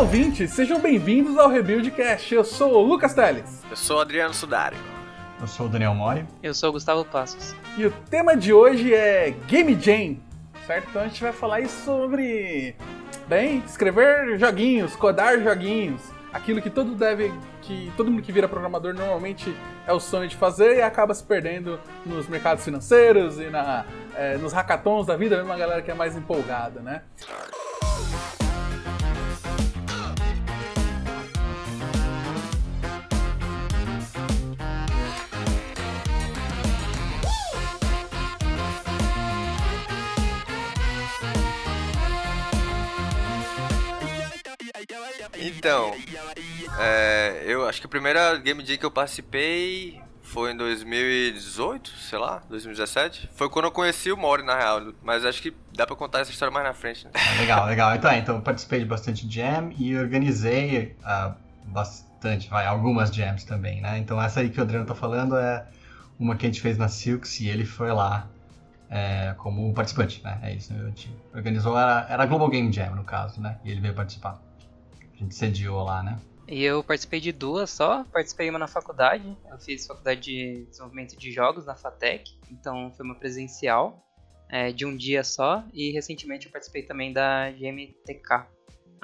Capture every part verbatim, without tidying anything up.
Olá, ouvintes! Sejam bem-vindos ao RebuildCast. Eu sou o Lucas Teles. Eu sou o Adriano Sudário. Eu sou o Daniel Mori. Eu sou o Gustavo Passos. E o tema de hoje é Game Jam, certo? Então a gente vai falar sobre, bem, escrever joguinhos, codar joguinhos. Aquilo que todo deve, que todo mundo que vira programador normalmente é o sonho de fazer e acaba se perdendo nos mercados financeiros e na, é, nos hackathons da vida, mesmo a galera que é mais empolgada, né? Então, é, eu acho que a primeira Game Jam que eu participei foi em dois mil e dezoito, sei lá, dois mil e dezessete. Foi quando eu conheci o Mori, na real, mas acho que dá pra contar essa história mais na frente, né? Legal, legal. Então, então eu participei de bastante jam e organizei uh, bastante, vai, algumas jams também, né? Então essa aí que o Adriano tá falando é uma que a gente fez na Silks e ele foi lá é, como participante, né? É isso, a gente organizou, era, era Global Game Jam, no caso, né? E ele veio participar. A gente sediou lá, né? E eu participei de duas só, participei uma na faculdade, eu fiz faculdade de desenvolvimento de jogos na FATEC, então foi uma presencial é, de um dia só, e recentemente eu participei também da G M T K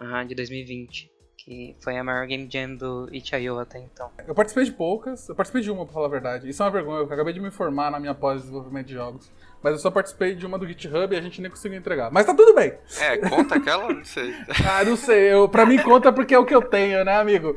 uh-huh, de dois mil e vinte, que foi a maior Game Jam do Itch ponto i o até então. Eu participei de poucas, eu participei de uma, pra falar a verdade, isso é uma vergonha, eu acabei de me formar na minha pós de desenvolvimento de jogos. Mas eu só participei de uma do GitHub e a gente nem conseguiu entregar. Mas tá tudo bem. É, conta aquela? Não sei. Ah, não sei. Eu, pra mim conta porque é o que eu tenho, né, amigo?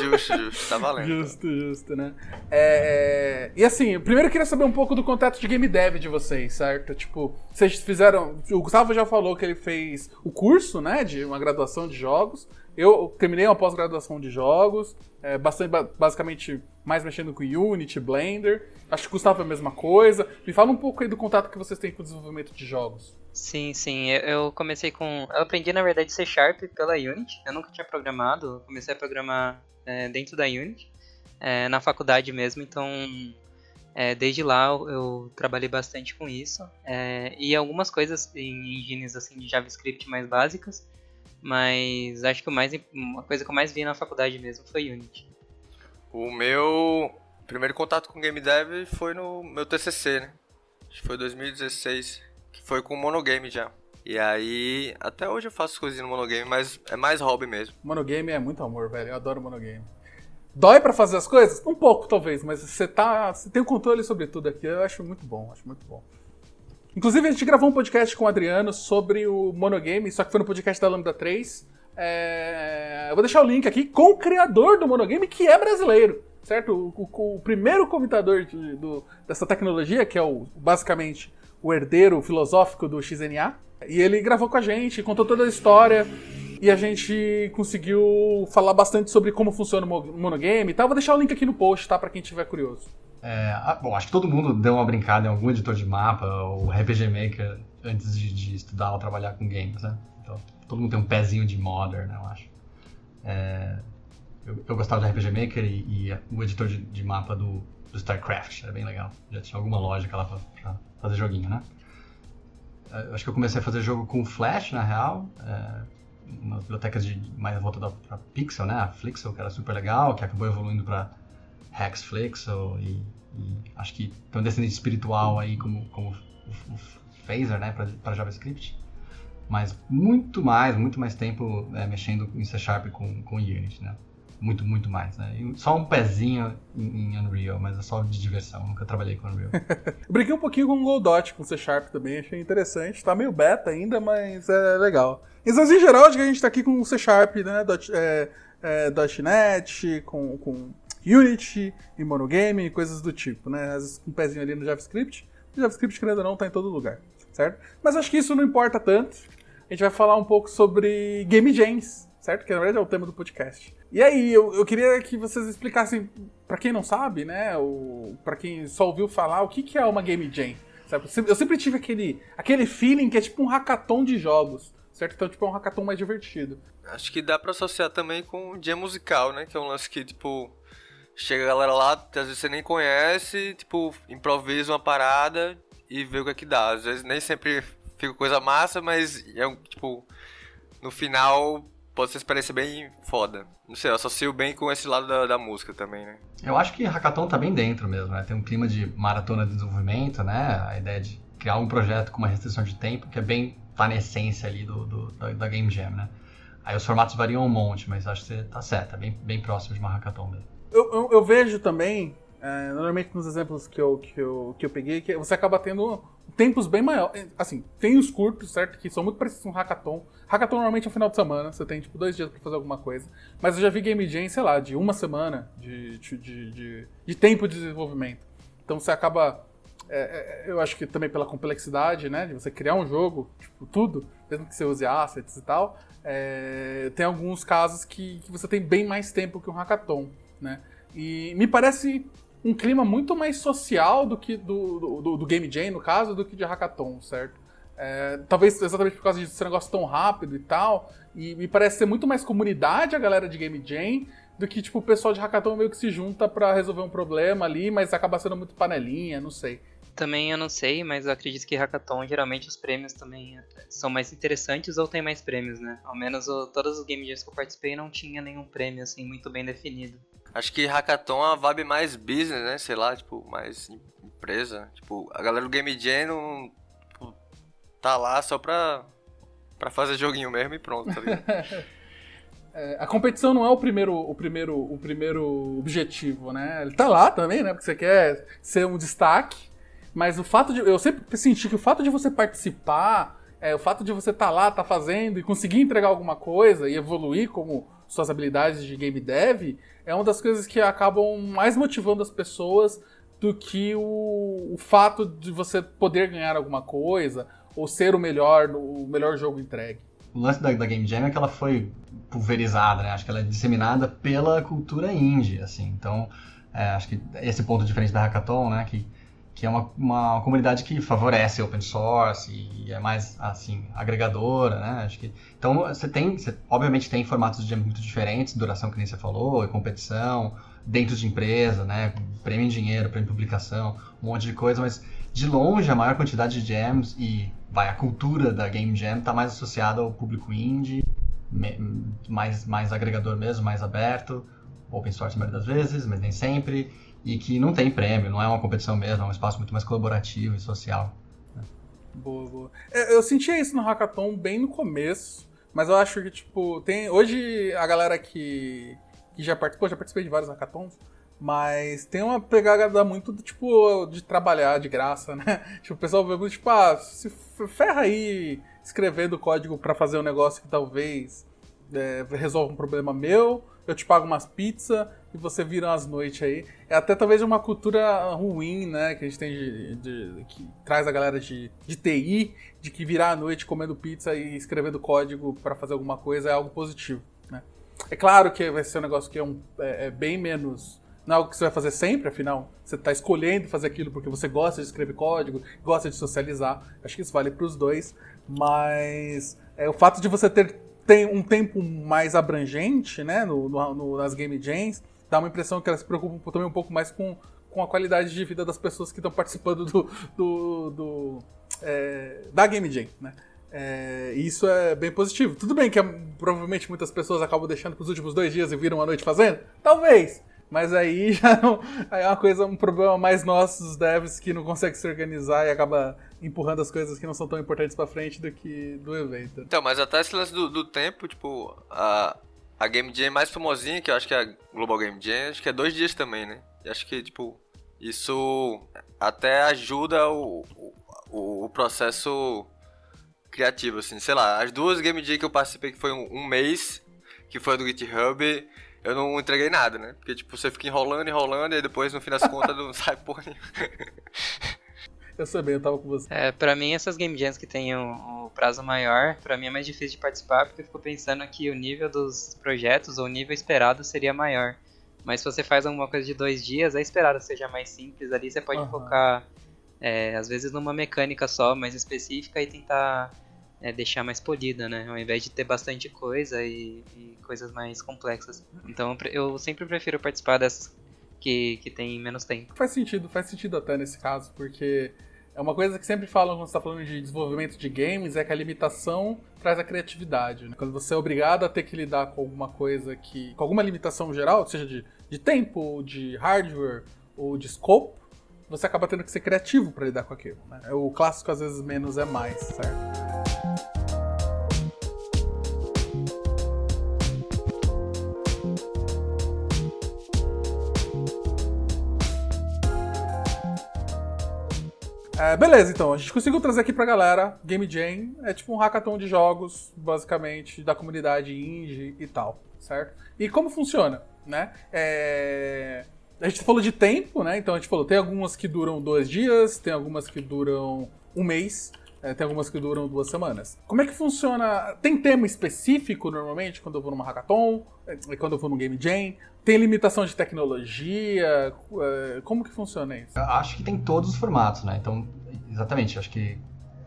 Justo, justo. Tá valendo. Justo, justo, né? É, e assim, primeiro eu queria saber um pouco do contato de game dev de vocês, certo? Tipo, vocês fizeram... O Gustavo já falou que ele fez o curso, né, de uma graduação de jogos. Eu terminei uma pós-graduação de jogos, é, bastante, basicamente mais mexendo com Unity, Blender. Acho que custava a mesma coisa. Me fala um pouco aí do contato que vocês têm com o desenvolvimento de jogos. Sim, sim. Eu comecei com... Eu aprendi, na verdade, C Sharp pela Unity. Eu nunca tinha programado. Eu comecei a programar é, dentro da Unity, é, na faculdade mesmo. Então, é, desde lá eu trabalhei bastante com isso. É, e algumas coisas em engines assim, de JavaScript mais básicas. Mas acho que mais, a coisa que eu mais vi na faculdade mesmo foi Unity. O meu primeiro contato com Game Dev foi no meu T C C, né? Acho que foi em dois mil e dezesseis, que foi com o Monogame já. E aí, até hoje eu faço coisinha no Monogame, mas é mais hobby mesmo. Monogame é muito amor, velho. Eu adoro Monogame. Dói pra fazer as coisas? Um pouco, talvez, mas você tá, você tem o controle sobre tudo aqui. Eu acho muito bom, acho muito bom. Inclusive, a gente gravou um podcast com o Adriano sobre o Monogame, só que foi no podcast da Lambda três. É... Eu vou deixar o link aqui com o criador do Monogame, que é brasileiro, certo? O, o, o primeiro comitador de, do, dessa tecnologia, que é o, basicamente o herdeiro filosófico do X N A. E ele gravou com a gente, contou toda a história, e a gente conseguiu falar bastante sobre como funciona o Monogame e tal. Vou deixar o link aqui no post, tá? Pra quem tiver curioso. É, bom, acho que todo mundo deu uma brincada em algum editor de mapa ou R P G Maker antes de, de estudar ou trabalhar com games, né? Então, todo mundo tem um pezinho de modder, né, eu acho. É, eu, eu gostava de R P G Maker e, e o editor de, de mapa do, do StarCraft, era bem legal. Já tinha alguma lógica lá pra, pra fazer joguinho, né? Eu acho que eu comecei a fazer jogo com Flash, na real, é, umas bibliotecas de, mais voltadas pra Pixel, né? A Flixel, que era super legal, que acabou evoluindo pra Hexflex e, e acho que tem um descendente espiritual aí como, como o, o Phaser, né, para JavaScript, mas muito mais, muito mais tempo é, mexendo em C Sharp com, com Unity, né, muito, muito mais, né, e só um pezinho em, em Unreal, mas é só de diversão, nunca trabalhei com Unreal. Brinquei um pouquinho com o Godot, com C Sharp também, achei interessante, tá meio beta ainda, mas é legal. Mas em geral, acho que a gente tá aqui com o C Sharp, né, dot, é, é, .NET, com... com... Unity e Monogame e coisas do tipo, né? Às vezes com um pezinho ali no JavaScript. O JavaScript, querendo ou não, tá em todo lugar, certo? Mas acho que isso não importa tanto. A gente vai falar um pouco sobre Game Jams, certo? Que na verdade é o tema do podcast. E aí, eu, eu queria que vocês explicassem, pra quem não sabe, né? Ou pra quem só ouviu falar, o que, que é uma Game Jam, certo? Eu sempre tive aquele, aquele feeling que é tipo um hackathon de jogos, certo? Então, tipo, é um hackathon mais divertido. Acho que dá pra associar também com jam musical, né? Que é um lance que, tipo... Chega a galera lá, às vezes você nem conhece, tipo, improvisa uma parada e vê o que é que dá. Às vezes nem sempre fica coisa massa, mas é, tipo, no final pode ser uma experiência bem foda. Não sei, eu associo bem com esse lado da, da música também, né? Eu acho que Hackathon tá bem dentro mesmo, né? Tem um clima de maratona de desenvolvimento, né? A ideia de criar um projeto com uma restrição de tempo, que é bem, tá na essência ali do, do, da, da Game Jam, né? Aí os formatos variam um monte, mas acho que você tá certo, tá bem, bem próximo de uma Hackathon mesmo. Eu, eu, eu vejo também, é, normalmente nos exemplos que eu, que, eu, que eu peguei, que você acaba tendo tempos bem maiores. Assim, tem os curtos, certo? Que são muito parecidos com um Hackathon. Hackathon normalmente é um final de semana, você tem tipo dois dias pra fazer alguma coisa. Mas eu já vi Game Jam, sei lá, de uma semana de, de, de, de, de tempo de desenvolvimento. Então você acaba... É, eu acho que também pela complexidade, né, de você criar um jogo, tipo, tudo, mesmo que você use assets e tal, é, tem alguns casos que, que você tem bem mais tempo que um hackathon, né, e me parece um clima muito mais social do que do, do, do, do Game Jam, no caso, do que de hackathon, certo? É, talvez exatamente por causa disso, esse negócio tão rápido e tal, e me parece ser muito mais comunidade a galera de Game Jam, do que, tipo, o pessoal de hackathon meio que se junta pra resolver um problema ali, mas acaba sendo muito panelinha, não sei. Também eu não sei, mas eu acredito que Hackathon, geralmente os prêmios também são mais interessantes ou tem mais prêmios, né? Ao menos eu, todas as Game Jams que eu participei não tinha nenhum prêmio, assim, muito bem definido. Acho que Hackathon é uma vibe mais business, né? Sei lá, tipo, mais empresa. Tipo, a galera do Game Jam não tipo, tá lá só pra, pra fazer joguinho mesmo e pronto, tá ligado? É, a competição não é o primeiro, o, primeiro, o primeiro objetivo, né? Ele tá lá também, né? Porque você quer ser um destaque. Mas o fato de... Eu sempre senti que o fato de você participar, é, o fato de você estar lá, tá fazendo e conseguir entregar alguma coisa e evoluir como suas habilidades de game dev, é uma das coisas que acabam mais motivando as pessoas do que o, o fato de você poder ganhar alguma coisa ou ser o melhor, o melhor jogo entregue. O lance da, da Game Jam é que ela foi pulverizada, né? Acho que ela é disseminada pela cultura indie, assim. Então, é, acho que esse ponto diferente da Hackathon, né? Que... que é uma, uma comunidade que favorece open source e é mais, assim, agregadora, né? Acho que, então, você tem, você, obviamente, tem formatos de muito diferentes, duração que nem você falou, e competição, dentro de empresa, né? Prêmio em dinheiro, prêmio em publicação, um monte de coisa, mas, de longe, a maior quantidade de jams e, vai, a cultura da Game Jam está mais associada ao público indie, mais, mais agregador mesmo, mais aberto, open source na maioria das vezes, mas nem sempre... E que não tem prêmio, não é uma competição mesmo, é um espaço muito mais colaborativo e social. Boa, boa. Eu sentia isso no Hackathon bem no começo, mas eu acho que, tipo, tem... Hoje a galera que, que já participou, já participei de vários Hackathons, mas tem uma pegada muito, tipo, de trabalhar de graça, né? Tipo, o pessoal vê muito, tipo, ah, se ferra aí escrevendo código pra fazer um negócio que talvez é, resolva um problema meu, eu te pago umas pizzas e você vira umas noites aí. É até talvez uma cultura ruim, né, que a gente tem de, de, que traz a galera de, de T I, de que virar à noite comendo pizza e escrevendo código para fazer alguma coisa é algo positivo, né. É claro que vai ser um negócio que é, um, é, é bem menos... Não é algo que você vai fazer sempre, afinal, você está escolhendo fazer aquilo porque você gosta de escrever código, gosta de socializar. Acho que isso vale para os dois, mas é, o fato de você ter... tem um tempo mais abrangente, né, no, no, nas Game Jams, dá uma impressão que elas se preocupam também um pouco mais com, com a qualidade de vida das pessoas que estão participando do, do, do, é, da Game Jam, né? É, e isso é bem positivo. Tudo bem que provavelmente muitas pessoas acabam deixando para os últimos dois dias e viram a noite fazendo? Talvez! Mas aí já não, aí é uma coisa, um problema mais nosso dos devs que não consegue se organizar e acaba empurrando as coisas que não são tão importantes pra frente do que do evento. Então, mas até esse lance do, do tempo, tipo, a, a Game Jam mais famosinha, que eu acho que é a Global Game Jam, acho que é dois dias também, né? E acho que, tipo, isso até ajuda o, o, o processo criativo, assim. Sei lá, as duas Game Jam que eu participei, que foi um, um mês, que foi a do GitHub... Eu não entreguei nada, né? Porque, tipo, você fica enrolando, enrolando, e depois, no fim das contas, não sai porra nenhuma. Eu sabia, eu tava com você. É, pra mim, essas Game Jams que tem o, o prazo maior, pra mim é mais difícil de participar, porque eu fico pensando que o nível dos projetos, ou o nível esperado, seria maior. Mas se você faz alguma coisa de dois dias, é esperado que seja mais simples ali, você pode uhum. focar, é, às vezes, numa mecânica só, mais específica, e tentar... É deixar mais polida, né? Ao invés de ter bastante coisa e, e coisas mais complexas. Então eu sempre prefiro participar dessas que, que tem menos tempo. Faz sentido, faz sentido até nesse caso, porque É uma coisa que sempre falam quando você está falando de desenvolvimento de games, é que a limitação traz a criatividade, né? Quando você é obrigado a ter que lidar com alguma coisa que... com alguma limitação geral, seja de, de tempo, ou de hardware, ou de scope, você acaba tendo que ser criativo para lidar com aquilo, né? É o clássico, às vezes, menos é mais, certo? É, beleza, então, a gente conseguiu trazer aqui pra galera Game Jam, é tipo um hackathon de jogos, basicamente, da comunidade indie e tal, certo? E como funciona, né? É... A gente falou de tempo, né? Então a gente falou, tem algumas que duram dois dias, tem algumas que duram um mês, é, tem algumas que duram duas semanas. Como é que funciona? Tem tema específico, normalmente, quando eu vou numa hackathon, quando eu vou num Game Jam? Tem limitação de tecnologia? Como que funciona isso? Acho que tem todos os formatos, né? Então, exatamente, acho que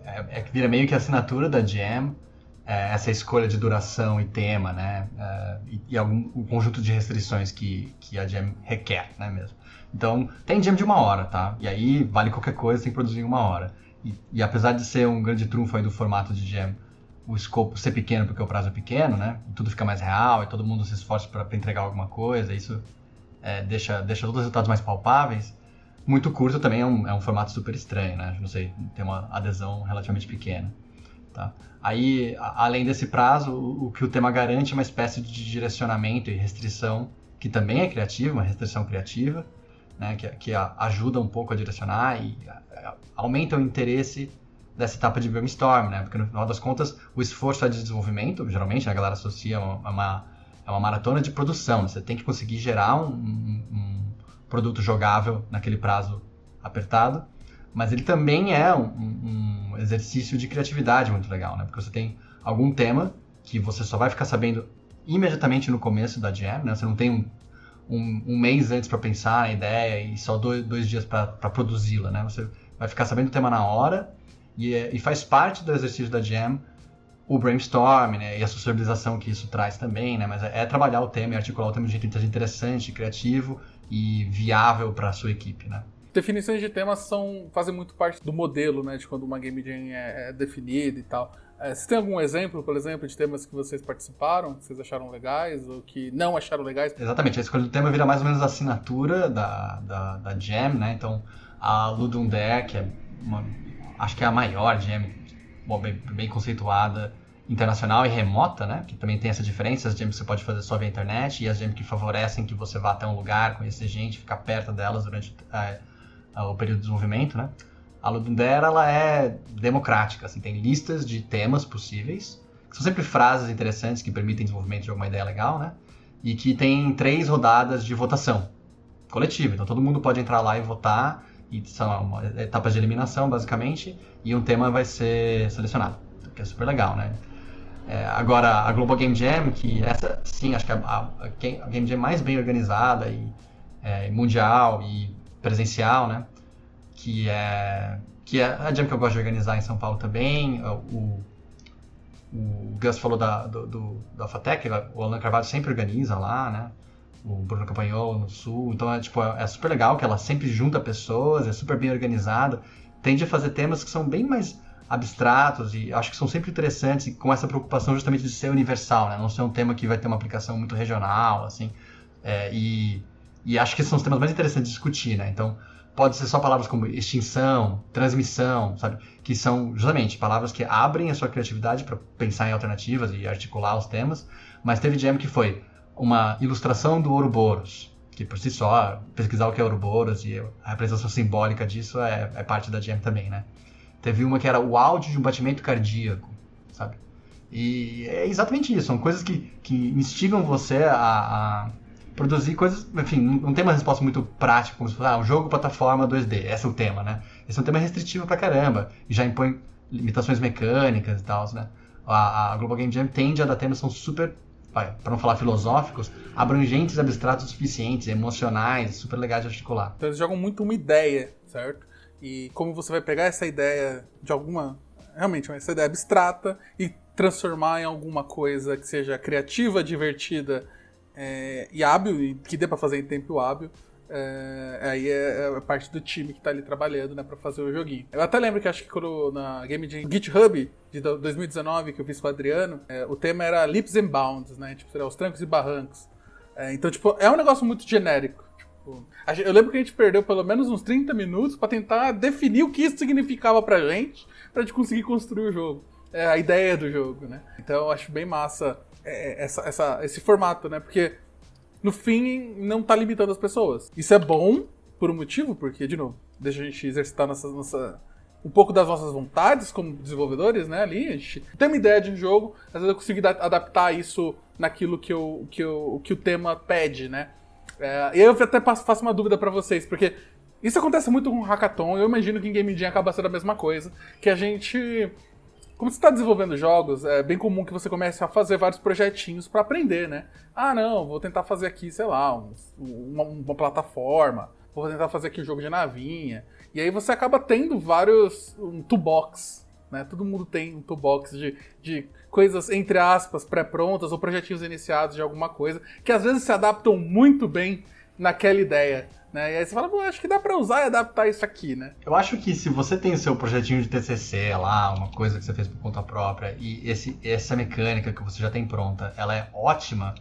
é, é que vira meio que a assinatura da Jam, é, essa escolha de duração e tema, né? É, e, e algum um conjunto de restrições que, que a Jam requer, né, mesmo? Então, tem Jam de uma hora, tá? E aí, vale qualquer coisa, tem que produzir em uma hora. E, e apesar de ser um grande trunfo aí do formato de Jam, o escopo ser pequeno porque o prazo é pequeno, né? Tudo fica mais real e todo mundo se esforça para entregar alguma coisa. Isso é, deixa, deixa todos os resultados mais palpáveis. Muito curto também é um, é um formato super estranho, né? Não sei, tem uma adesão relativamente pequena, tá? Aí, a, além desse prazo, o, o que o tema garante é uma espécie de direcionamento e restrição, que também é criativa, uma restrição criativa, né? Que, que a, ajuda um pouco a direcionar e a, a, aumenta o interesse dessa etapa de brainstorm, né? Porque no final das contas, o esforço é de desenvolvimento, geralmente a galera associa a uma, a uma maratona de produção. Você tem que conseguir gerar um, um, um produto jogável naquele prazo apertado, mas ele também é um, um exercício de criatividade muito legal, né? Porque você tem algum tema que você só vai ficar sabendo imediatamente no começo da jam, né? Você não tem um, um, um mês antes para pensar a ideia e só dois, dois dias para produzi-la, né? Você vai ficar sabendo o tema na hora. E, e faz parte do exercício da Jam o brainstorm, né, e a sociabilização que isso traz também, né, mas é, é trabalhar o tema e articular o tema de um jeito interessante, criativo e viável para a sua equipe, né. Definições de temas são, fazem muito parte do modelo, né, de quando uma Game Jam é, é definida e tal. É, você tem algum exemplo, por exemplo, de temas que vocês participaram, que vocês acharam legais ou que não acharam legais? Exatamente, a escolha do tema vira mais ou menos a assinatura da, da, da Jam, né, então a Ludum Dare, que é uma... acho que é a maior jam, bom, bem, bem conceituada, internacional e remota, né? Que também tem essa diferença, as jams que você pode fazer só via internet e as jams que favorecem que você vá até um lugar, conhecer gente, ficar perto delas durante é, o período de desenvolvimento, né? A Ludum Dare, ela é democrática, assim, tem listas de temas possíveis, que são sempre frases interessantes que permitem desenvolvimento de alguma ideia legal, né? E que tem três rodadas de votação coletiva, então todo mundo pode entrar lá e votar. E são etapas de eliminação, basicamente, e um tema vai ser selecionado, que é super legal, né? É, agora, a Global Game Jam, que essa, sim, acho que é a, a, a Game Jam mais bem organizada, e é, mundial e presencial, né? Que é, que é a Jam que eu gosto de organizar em São Paulo também. O, o Gus falou da, do, do, da FATEC, o Alan Carvalho sempre organiza lá, né? O Bruno Campagnolo no Sul, então é, tipo, é super legal que ela sempre junta pessoas, é super bem organizada, tende a fazer temas que são bem mais abstratos e acho que são sempre interessantes e com essa preocupação justamente de ser universal, né? Não ser um tema que vai ter uma aplicação muito regional, assim, é, e, e acho que são os temas mais interessantes de discutir, né? Então, pode ser só palavras como extinção, transmissão, sabe? Que são, justamente, palavras que abrem a sua criatividade para pensar em alternativas e articular os temas, mas teve jam que foi uma ilustração do Ouroboros, que por si só, pesquisar o que é Ouroboros e a representação simbólica disso é, é parte da jam também, né? Teve uma que era o áudio de um batimento cardíaco, sabe? E é exatamente isso, são coisas que, que instigam você a, a produzir coisas, enfim, não tem uma resposta muito prática, como se fosse, ah, um jogo plataforma dois D, esse é o tema, né? Esse é um tema restritivo pra caramba, e já impõe limitações mecânicas e tal, né? A, a Global Game Jam tende a dar temas são super, para não falar filosóficos, abrangentes, abstratos suficientes, emocionais, super legais de articular. Então eles jogam muito uma ideia, certo? E como você vai pegar essa ideia de alguma... realmente, essa ideia abstrata e transformar em alguma coisa que seja criativa, divertida é, e hábil, e que dê para fazer em tempo hábil, É, aí é a parte do time que tá ali trabalhando, né, pra fazer o joguinho. Eu até lembro que acho que quando na Game Jam GitHub de dois mil e dezenove, que eu fiz com o Adriano, é, o tema era Leaps and Bounds, né, tipo, era os trancos e barrancos. É, então, tipo, é um negócio muito genérico. Tipo, eu lembro que a gente perdeu pelo menos uns trinta minutos pra tentar definir o que isso significava pra gente, pra gente conseguir construir o jogo. É, a ideia do jogo, né. Então, eu acho bem massa é, essa, essa, esse formato, né, porque... no fim, não tá limitando as pessoas. Isso é bom por um motivo, porque, de novo, deixa a gente exercitar nossa, nossa, um pouco das nossas vontades como desenvolvedores, né, ali. A gente tem uma ideia de um jogo, às vezes eu consigo adaptar isso naquilo que, eu, que, eu, que o tema pede, né. É, e eu até faço uma dúvida pra vocês, porque isso acontece muito com o Hackathon, eu imagino que em Game Jam acaba sendo a mesma coisa, que a gente... Como você está desenvolvendo jogos, é bem comum que você comece a fazer vários projetinhos para aprender, né? Ah, não, vou tentar fazer aqui, sei lá, um, uma, uma plataforma, vou tentar fazer aqui um jogo de navinha. E aí você acaba tendo vários... um toolbox, né? Todo mundo tem um toolbox de, de coisas, entre aspas, pré-prontas ou projetinhos iniciados de alguma coisa, que às vezes se adaptam muito bem naquela ideia, né? E aí você fala, pô, acho que dá pra usar e adaptar isso aqui, né? Eu acho que se você tem o seu projetinho de T C C lá, uma coisa que você fez por conta própria, e esse, essa mecânica que você já tem pronta, ela é ótima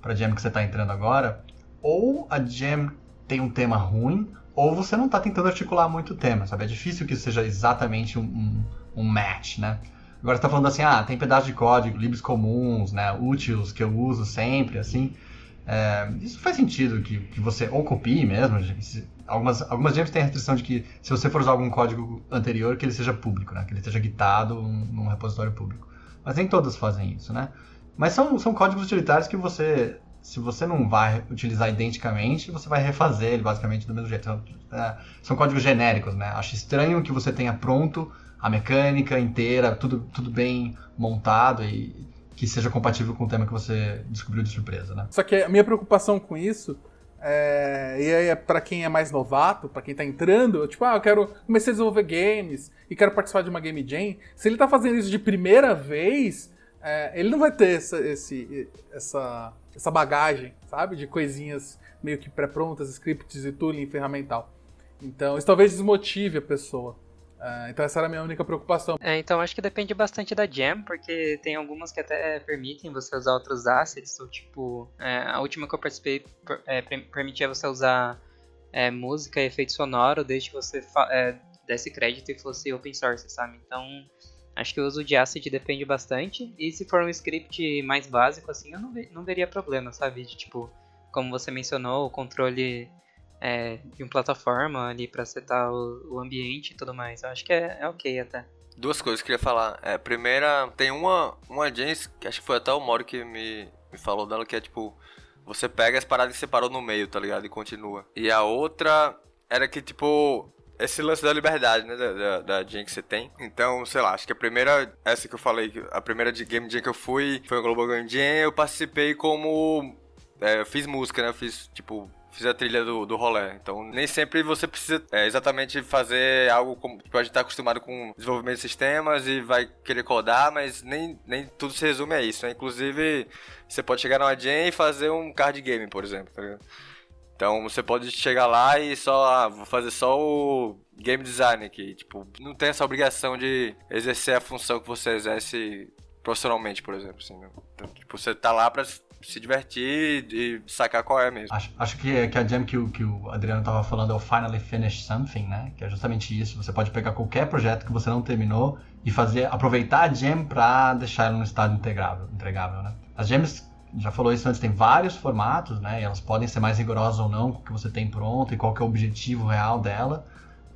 pra jam que você tá entrando agora, ou a jam tem um tema ruim, ou você não tá tentando articular muito o tema, sabe? É difícil que isso seja exatamente um, um, um match, né? Agora você tá falando assim, ah, tem pedaço de código, libs comuns, né, úteis que eu uso sempre, assim... É, isso faz sentido que, que você ou copie mesmo. Algumas, algumas jams têm a restrição de que se você for usar algum código anterior, que ele seja público, né? Que ele seja gitado num, num repositório público. Mas nem todas fazem isso, né? Mas são, são códigos utilitários que você, se você não vai utilizar identicamente, você vai refazer ele basicamente do mesmo jeito. Então, é, são códigos genéricos, né? Acho estranho que você tenha pronto a mecânica inteira, tudo, tudo bem montado e que seja compatível com o tema que você descobriu de surpresa, né? Só que a minha preocupação com isso, é... e aí é pra quem é mais novato, pra quem tá entrando, tipo, ah, eu quero começar a desenvolver games e quero participar de uma Game Jam, se ele tá fazendo isso de primeira vez, é... ele não vai ter essa, esse, essa, essa bagagem, sabe? De coisinhas meio que pré-prontas, scripts e tooling ferramental. Então, isso talvez desmotive a pessoa. Uh, então essa era a minha única preocupação. É, então acho que depende bastante da jam, porque tem algumas que até permitem você usar outros assets, ou tipo, é, a última que eu participei é, permitia você usar é, música e efeito sonoro, desde que você é, desse crédito e fosse open source, sabe? Então acho que o uso de asset depende bastante, e se for um script mais básico assim, eu não, ve- não veria problema, sabe? De, tipo, como você mencionou, o controle... É, de uma plataforma ali pra setar o, o ambiente e tudo mais. Eu acho que é, é ok até. Duas coisas que eu queria falar. É, primeira, tem uma, uma agência, que acho que foi até o Mori que me, me falou dela, que é tipo, você pega as paradas e separou no meio, tá ligado? E continua. E a outra era que tipo, esse lance da liberdade, né? Da, da, da jam que você tem. Então, sei lá, acho que a primeira, essa que eu falei, a primeira de Game Jam que eu fui, foi o Global Game Jam, eu participei como... É, eu fiz música, né? Eu fiz tipo... Fiz a trilha do, do rolê, então nem sempre você precisa é, exatamente fazer algo como... Tipo, a gente tá acostumado com desenvolvimento de sistemas e vai querer codar, mas nem, nem tudo se resume a isso, né? Inclusive, você pode chegar numa jam e fazer um card game, por exemplo, tá ligado? Então, você pode chegar lá e só... Ah, vou fazer só o game design aqui, tipo... Não tem essa obrigação de exercer a função que você exerce profissionalmente, por exemplo, assim, né? Então, tipo, você tá lá pra... se divertir e sacar qual é mesmo. Acho, acho que, que a jam que o, que o Adriano tava falando é o Finally Finish Something, né? Que é justamente isso. Você pode pegar qualquer projeto que você não terminou e fazer, aproveitar a jam pra deixar ele num estado integrável, entregável, né? As jams, já falou isso antes, tem vários formatos, né? E elas podem ser mais rigorosas ou não com o que você tem pronto e qual que é o objetivo real dela.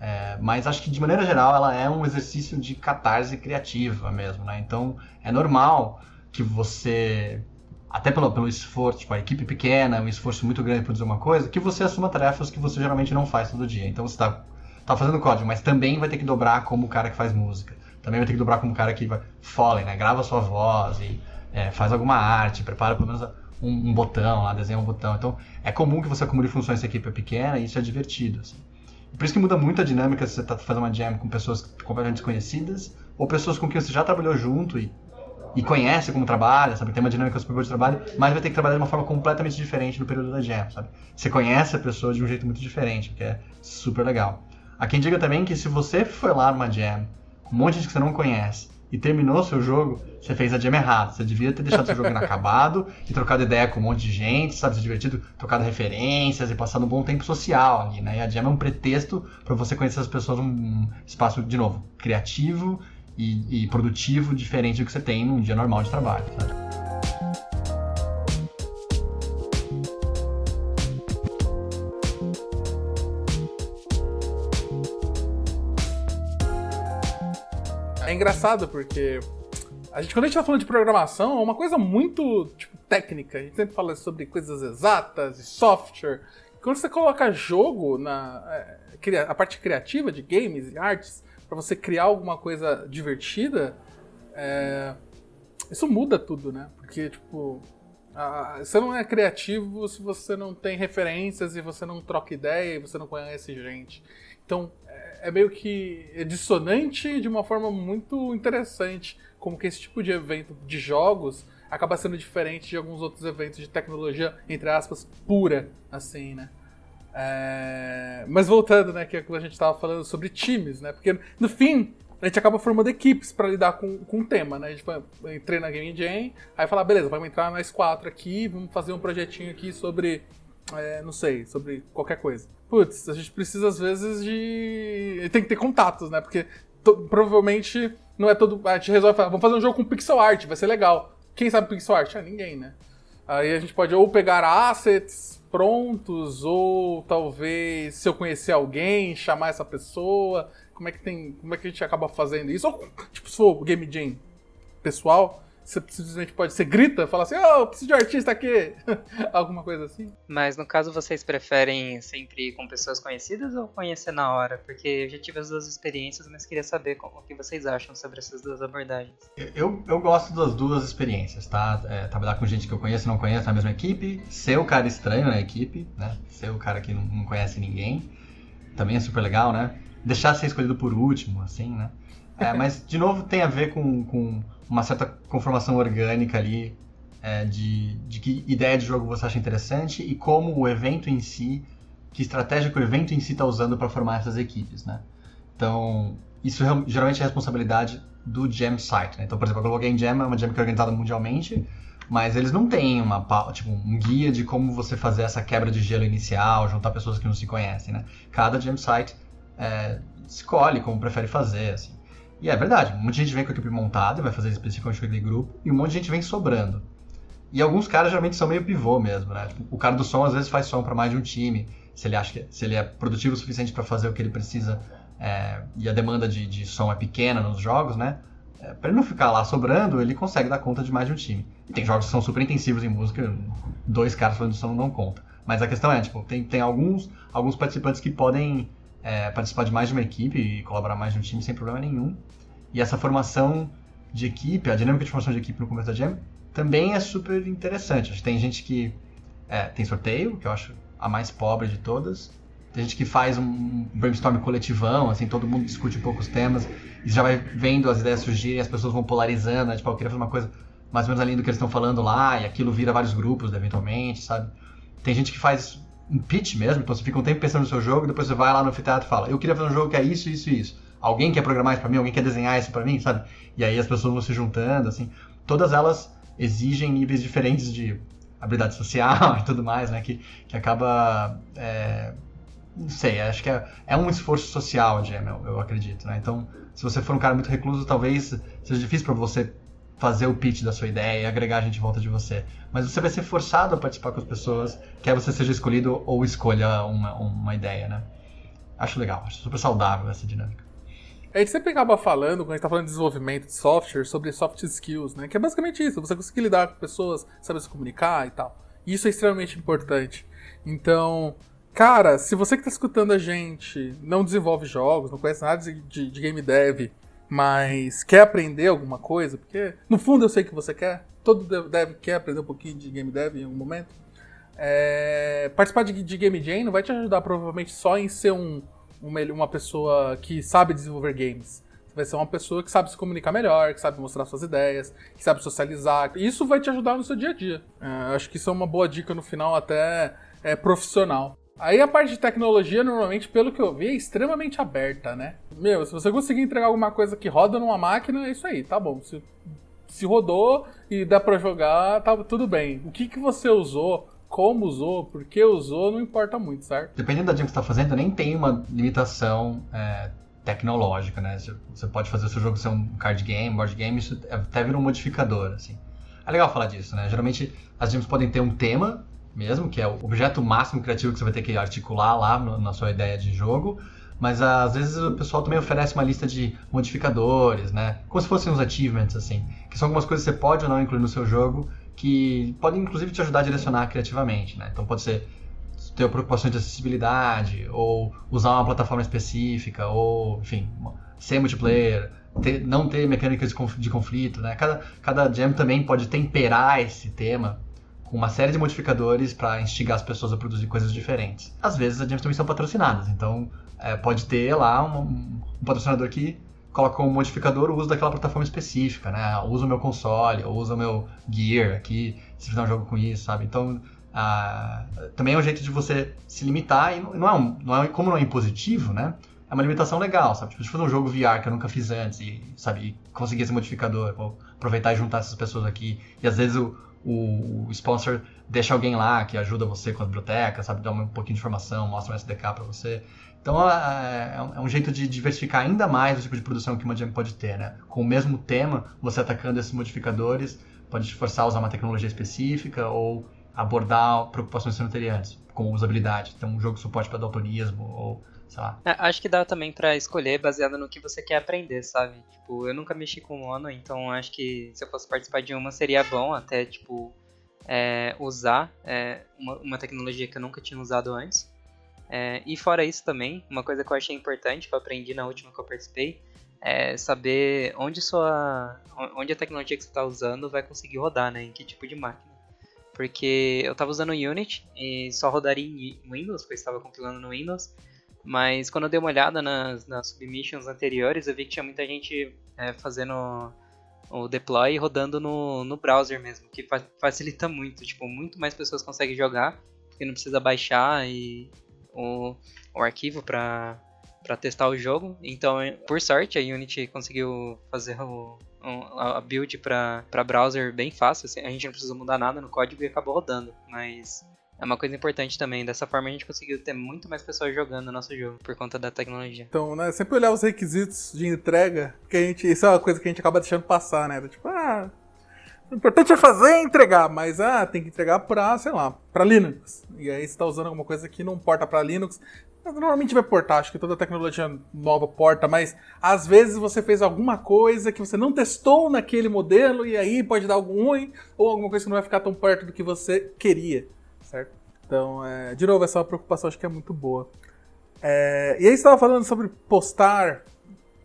É, mas acho que, de maneira geral, ela é um exercício de catarse criativa mesmo, né? Então, é normal que você... até pelo, pelo esforço, tipo, a equipe pequena, um esforço muito grande para fazer uma coisa, que você assuma tarefas que você geralmente não faz todo dia. Então você tá, tá fazendo código, mas também vai ter que dobrar como o cara que faz música. Também vai ter que dobrar como o cara que vai... Foley, né? Grava sua voz e é, faz alguma arte, prepara pelo menos um, um botão lá, desenha um botão. Então é comum que você acumule funções se a equipe é pequena e isso é divertido, assim. Por isso que muda muito a dinâmica se você tá fazendo uma jam com pessoas completamente desconhecidas ou pessoas com quem você já trabalhou junto e... e conhece como trabalha, sabe, tem uma dinâmica superior de trabalho, mas vai ter que trabalhar de uma forma completamente diferente no período da jam, sabe? Você conhece a pessoa de um jeito muito diferente, que é super legal. Há quem diga também que se você foi lá numa jam, um monte de gente que você não conhece, e terminou o seu jogo, você fez a jam errada. Você devia ter deixado seu jogo inacabado e trocado ideia com um monte de gente, sabe, se divertido, trocado referências e passado um bom tempo social ali, né? E a jam é um pretexto para você conhecer as pessoas num espaço, de novo, criativo e, e produtivo, diferente do que você tem num dia normal de trabalho, sabe? É engraçado porque a gente, quando a gente tá falando de programação, é uma coisa muito, tipo, técnica. A gente sempre fala sobre coisas exatas e software. Quando você coloca jogo na a parte criativa de games e artes, para você criar alguma coisa divertida, é, isso muda tudo, né? Porque, tipo, a, você não é criativo se você não tem referências e você não troca ideia e você não conhece gente. Então, é meio que é dissonante de uma forma muito interessante, como que esse tipo de evento de jogos acaba sendo diferente de alguns outros eventos de tecnologia, entre aspas, pura, assim, né? É... Mas voltando, né, que a gente estava falando sobre times, né? Porque, no fim, a gente acaba formando equipes para lidar com, com o tema, né? A gente vai, entrei na Game Jam, aí fala, beleza, vamos entrar nós quatro aqui, vamos fazer um projetinho aqui sobre... É, não sei, sobre qualquer coisa. Putz, a gente precisa às vezes de... Tem que ter contatos, né? Porque to... provavelmente não é todo... A gente resolve falar, vamos fazer um jogo com pixel art, vai ser legal. Quem sabe pixel art? Ah, ninguém, né? Aí a gente pode ou pegar assets prontos, ou talvez, se eu conhecer alguém, chamar essa pessoa. Como é que tem... Como é que a gente acaba fazendo isso? Ou, tipo, se for Game Jam pessoal... Você simplesmente pode, você grita, fala assim, ó, oh, preciso de um artista aqui, alguma coisa assim. Mas no caso vocês preferem sempre ir com pessoas conhecidas ou conhecer na hora? Porque eu já tive as duas experiências, mas queria saber como, o que vocês acham sobre essas duas abordagens. Eu, eu gosto das duas experiências, tá? É, trabalhar com gente que eu conheço e não conheço na mesma equipe, ser o cara estranho na equipe, né? Ser o cara que não, não conhece ninguém, também é super legal, né? Deixar ser escolhido por último, assim, né? É, mas, de novo, tem a ver com... com uma certa conformação orgânica ali, é, de, de que ideia de jogo você acha interessante e como o evento em si, que estratégia que o evento em si está usando para formar essas equipes, né? Então, isso geralmente é responsabilidade do Jam Site, né? Então, por exemplo, a Global Game Jam é uma Jam que é organizada mundialmente, mas eles não têm uma, tipo, um guia de como você fazer essa quebra de gelo inicial, juntar pessoas que não se conhecem, né? Cada Jam Site é, escolhe como prefere fazer, assim. E é verdade, um monte de gente vem com a equipe montada e vai fazer especificamente aquele grupo, e um monte de gente vem sobrando. E alguns caras geralmente são meio pivô mesmo, né? Tipo, o cara do som às vezes faz som para mais de um time, se ele acha que, se ele é produtivo o suficiente para fazer o que ele precisa, é, e a demanda de, de som é pequena nos jogos, né? É, para ele não ficar lá sobrando, ele consegue dar conta de mais de um time. E tem jogos que são super intensivos em música, dois caras fazendo som não conta. Mas a questão é, tipo, tem, tem alguns, alguns participantes que podem... É, participar de mais de uma equipe e colaborar mais de um time sem problema nenhum. E essa formação de equipe, a dinâmica de formação de equipe no começo da Jam, também é super interessante. Acho que tem gente que é, tem sorteio, que eu acho a mais pobre de todas. Tem gente que faz um brainstorm coletivão, assim, todo mundo discute um pouco os temas e já vai vendo as ideias surgirem, as pessoas vão polarizando, né? Tipo, eu queria fazer uma coisa mais ou menos além do que eles estão falando lá, e aquilo vira vários grupos, eventualmente, sabe? Tem gente que faz... um pitch mesmo, então você fica um tempo pensando no seu jogo e depois você vai lá no anfiteatro e fala, eu queria fazer um jogo que é isso, isso e isso. Alguém quer programar isso pra mim? Alguém quer desenhar isso pra mim? Sabe? E aí as pessoas vão se juntando, assim. Todas elas exigem níveis diferentes de habilidade social e tudo mais, né? Que, que acaba... É... Não sei, acho que é, é um esforço social, Jam, eu, eu acredito, né? Então, se você for um cara muito recluso, talvez seja difícil pra você fazer o pitch da sua ideia e agregar a gente em volta de você. Mas você vai ser forçado a participar com as pessoas, quer você seja escolhido ou escolha uma, uma ideia, né? Acho legal, acho super saudável essa dinâmica. A gente sempre acaba falando, quando a gente tá falando de desenvolvimento de software, sobre soft skills, né? Que é basicamente isso, você conseguir lidar com pessoas, saber se comunicar e tal. E isso é extremamente importante. Então, cara, se você que tá escutando a gente não desenvolve jogos, não conhece nada de, de, de game dev, mas quer aprender alguma coisa, porque no fundo eu sei que você quer, todo dev quer aprender um pouquinho de game dev em algum momento, é, participar de, de Game Jam não vai te ajudar provavelmente só em ser um, uma, uma pessoa que sabe desenvolver games, vai ser uma pessoa que sabe se comunicar melhor, que sabe mostrar suas ideias, que sabe socializar. Isso vai te ajudar no seu dia a dia. É, acho que isso é uma boa dica no final, até é, profissional. Aí a parte de tecnologia, normalmente, pelo que eu vi, é extremamente aberta, né? Meu, se você conseguir entregar alguma coisa que roda numa máquina, é isso aí, tá bom. Se, se rodou e dá pra jogar, tá tudo bem. O que, que você usou, como usou, por que usou, não importa muito, certo? Dependendo da dica que você tá fazendo, nem tem uma limitação é, tecnológica, né? Você pode fazer o seu jogo ser um card game, board game, isso até vira um modificador, assim. É legal falar disso, né? Geralmente, as demos podem ter um tema, mesmo, que é o objeto máximo criativo que você vai ter que articular lá no, na sua ideia de jogo, mas às vezes o pessoal também oferece uma lista de modificadores, né? Como se fossem uns achievements, assim, que são algumas coisas que você pode ou não incluir no seu jogo, que podem inclusive te ajudar a direcionar criativamente, né? Então pode ser ter preocupações de acessibilidade, ou usar uma plataforma específica, ou, enfim, ser multiplayer, ter, não ter mecânicas de conflito, né? Cada, cada jam também pode temperar esse tema com uma série de modificadores para instigar as pessoas a produzir coisas diferentes. Às vezes as jams também são patrocinadas, então é, pode ter lá um, um patrocinador que coloca como modificador o uso daquela plataforma específica, né? Usa o meu console, ou usa o meu gear aqui, se fizer um jogo com isso, sabe? Então ah, também é um jeito de você se limitar, e não é um, não é, como não é impositivo, né? É uma limitação legal, sabe? Tipo, se for um jogo V R que eu nunca fiz antes e, sabe, conseguir esse modificador, vou aproveitar e juntar essas pessoas aqui, e às vezes o o sponsor deixa alguém lá que ajuda você com a biblioteca, sabe, dá um pouquinho de informação, mostra um S D K para você. Então é um jeito de diversificar ainda mais o tipo de produção que uma jam pode ter, né? Com o mesmo tema, você atacando esses modificadores, pode te forçar a usar uma tecnologia específica ou abordar preocupações anteriores, como usabilidade. Então um jogo que suporte para daltonismo ou... Sei lá. É, acho que dá também pra escolher baseado no que você quer aprender, sabe? Tipo, eu nunca mexi com mono, então acho que se eu fosse participar de uma seria bom até, tipo, é, usar é, uma, uma tecnologia que eu nunca tinha usado antes. É, e fora isso também, uma coisa que eu achei importante, que eu aprendi na última que eu participei, é saber onde, sua, onde a tecnologia que você tá usando vai conseguir rodar, né? Em que tipo de máquina. Porque eu tava usando Unity e só rodaria em Windows, porque eu estava compilando no Windows. Mas quando eu dei uma olhada nas, nas submissions anteriores, eu vi que tinha muita gente é, fazendo o deploy e rodando no, no browser mesmo, que fa- facilita muito, tipo, muito mais pessoas conseguem jogar, porque não precisa baixar e, o, o arquivo para testar o jogo. Então, por sorte, a Unity conseguiu fazer o, o, a build para browser bem fácil, assim, a gente não precisa mudar nada no código e acabou rodando, mas... É uma coisa importante também, dessa forma a gente conseguiu ter muito mais pessoas jogando o nosso jogo, por conta da tecnologia. Então, né, sempre olhar os requisitos de entrega, porque a gente, isso é uma coisa que a gente acaba deixando passar, né, tipo, ah, o importante é fazer e entregar, mas ah, tem que entregar pra, sei lá, pra Linux, e aí você tá usando alguma coisa que não porta pra Linux, normalmente vai portar, acho que toda tecnologia nova porta, mas às vezes você fez alguma coisa que você não testou naquele modelo, e aí pode dar algum ruim, ou alguma coisa que não vai ficar tão perto do que você queria. Certo? Então, é, de novo, essa preocupação acho que é muito boa. É, e aí você estava falando sobre postar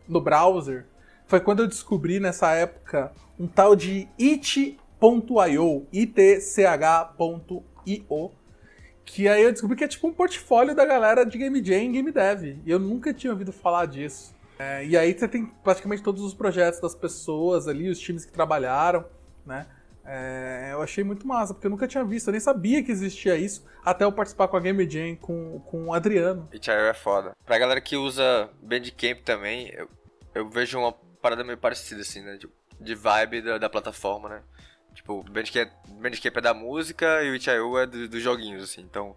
no browser. Foi quando eu descobri, nessa época, um tal de itch ponto io, I T C H ponto I O, que aí eu descobri que é tipo um portfólio da galera de Game Jam e Game Dev. E eu nunca tinha ouvido falar disso. É, e aí você tem praticamente todos os projetos das pessoas ali, os times que trabalharam, né? É, eu achei muito massa, porque eu nunca tinha visto, eu nem sabia que existia isso, até eu participar com a Game Jam com, com o Adriano. Itch ponto io é foda. Pra galera que usa Bandcamp também, eu, eu vejo uma parada meio parecida, assim, né? De, de vibe da, da plataforma, né? Tipo, Bandcamp, Bandcamp é da música e o itch ponto io é do, dos joguinhos, assim, então...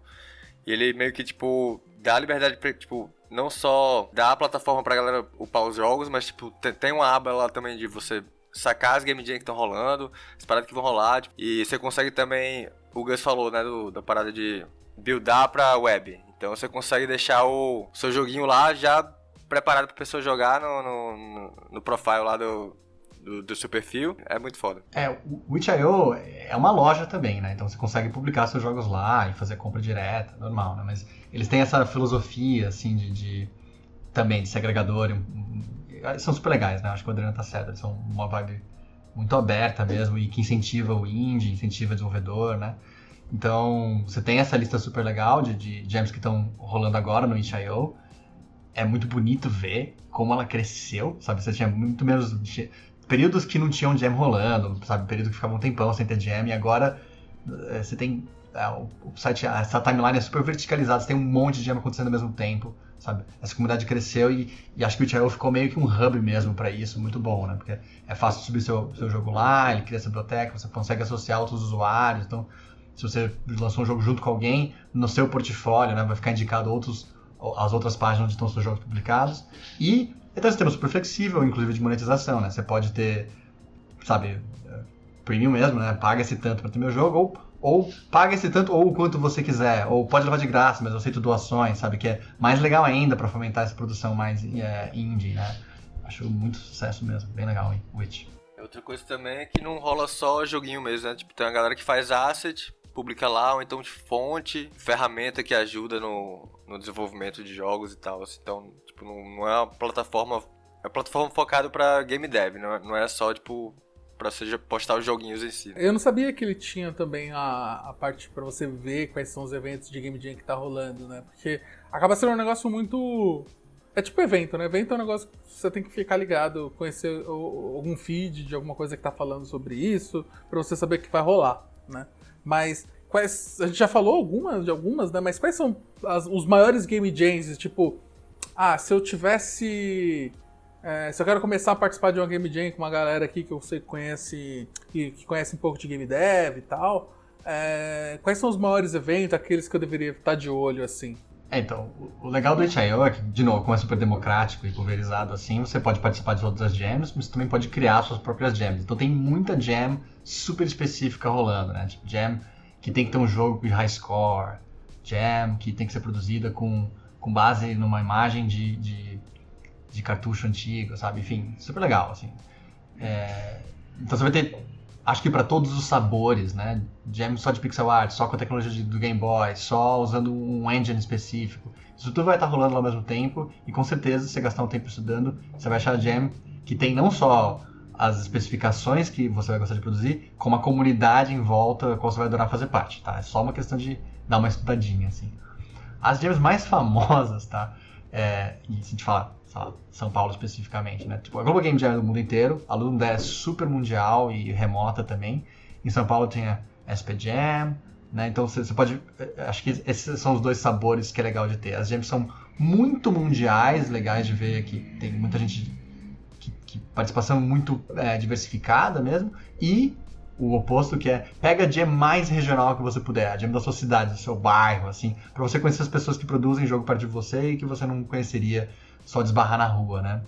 E ele meio que, tipo, dá liberdade pra, tipo... Não só dá a plataforma pra galera upar os jogos, mas, tipo, tem, tem uma aba lá também de você... sacar as game jams que estão rolando, as paradas que vão rolar, tipo, e você consegue também, o Gus falou, né, do, da parada de buildar pra web, então você consegue deixar o seu joguinho lá já preparado pra pessoa jogar no, no, no profile lá do, do, do seu perfil, é muito foda. É, o itch ponto io é uma loja também, né, então você consegue publicar seus jogos lá e fazer compra direta, normal, né, mas eles têm essa filosofia, assim, de, de também, de ser agregador, são super legais, né? Acho que o Adriano tá certo, eles são uma vibe muito aberta mesmo e que incentiva o indie, incentiva o desenvolvedor, né? Então, você tem essa lista super legal de, de jams que estão rolando agora no itch ponto io é muito bonito ver como ela cresceu, sabe? Você tinha muito menos... períodos que não tinham jam rolando, sabe? Período que ficava um tempão sem ter jam, e agora você tem... o site, essa timeline é super verticalizada, você tem um monte de jam acontecendo ao mesmo tempo, sabe? Essa comunidade cresceu e, e acho que o Itch ponto io ficou meio que um hub mesmo para isso, muito bom, né? Porque é fácil subir seu, seu jogo lá, ele cria essa biblioteca, você consegue associar outros usuários, então se você lançou um jogo junto com alguém, no seu portfólio, né, vai ficar indicado outros, as outras páginas onde estão seus jogos publicados. E então você tem um super flexível, inclusive de monetização, né? Você pode ter, sabe, premium mesmo, né? Paga esse tanto para ter meu jogo, ou ou paga esse tanto ou o quanto você quiser, ou pode levar de graça, mas eu aceito doações, sabe? Que é mais legal ainda para fomentar essa produção mais é, indie, né? Acho muito sucesso mesmo, bem legal, hein? Itch. Outra coisa também é que não rola só joguinho mesmo, né? Tipo, tem uma galera que faz asset, publica lá, ou então de fonte, ferramenta que ajuda no, no desenvolvimento de jogos e tal. Então, tipo, não, não é uma plataforma... é uma plataforma focada para game dev, não é, não é só, tipo... pra você postar os joguinhos em si. Eu não sabia que ele tinha também a, a parte pra você ver quais são os eventos de Game Jam que tá rolando, né? Porque acaba sendo um negócio muito... é tipo evento, né? Evento é um negócio que você tem que ficar ligado, conhecer o, algum feed de alguma coisa que tá falando sobre isso, pra você saber o que vai rolar, né? Mas quais... a gente já falou algumas, de algumas, né? Mas quais são as, os maiores Game Jams? Tipo, ah, se eu tivesse... É, se eu quero começar a participar de uma Game Jam com uma galera aqui que eu sei que conhece, que, que conhece um pouco de Game Dev e tal, é, quais são os maiores eventos, aqueles que eu deveria estar de olho, assim? É, então, o legal do Itch ponto io é que, de novo, como é super democrático e pulverizado, assim, você pode participar de outras jams, mas você também pode criar suas próprias jams. Então tem muita jam super específica rolando, né? Tipo, jam que tem que ter um jogo de high score, jam que tem que ser produzida com, com base numa imagem de... de de cartucho antigo, sabe? Enfim, super legal, assim. É... Então você vai ter, acho que para todos os sabores, né? Jam só de pixel art, só com a tecnologia de, do Game Boy, só usando um engine específico. Isso tudo vai estar rolando lá ao mesmo tempo e com certeza, se você gastar um tempo estudando, você vai achar a jam que tem não só as especificações que você vai gostar de produzir, como a comunidade em volta a qual você vai adorar fazer parte, tá? É só uma questão de dar uma estudadinha, assim. As jams mais famosas, tá? É... E se a gente falar São Paulo especificamente, né? Tipo, a Global Game Jam é do mundo inteiro, a Ludum Dare é super mundial e remota também. Em São Paulo tem a S P Jam, né? Então você pode... acho que esses são os dois sabores que é legal de ter. As jams são muito mundiais, legais de ver aqui. Tem muita gente... Que, que participação muito é, diversificada mesmo. E o oposto que é... pega a jam mais regional que você puder. A jam da sua cidade, do seu bairro, assim. Pra você conhecer as pessoas que produzem jogo perto de você e que você não conheceria... só desbarrar na rua, né?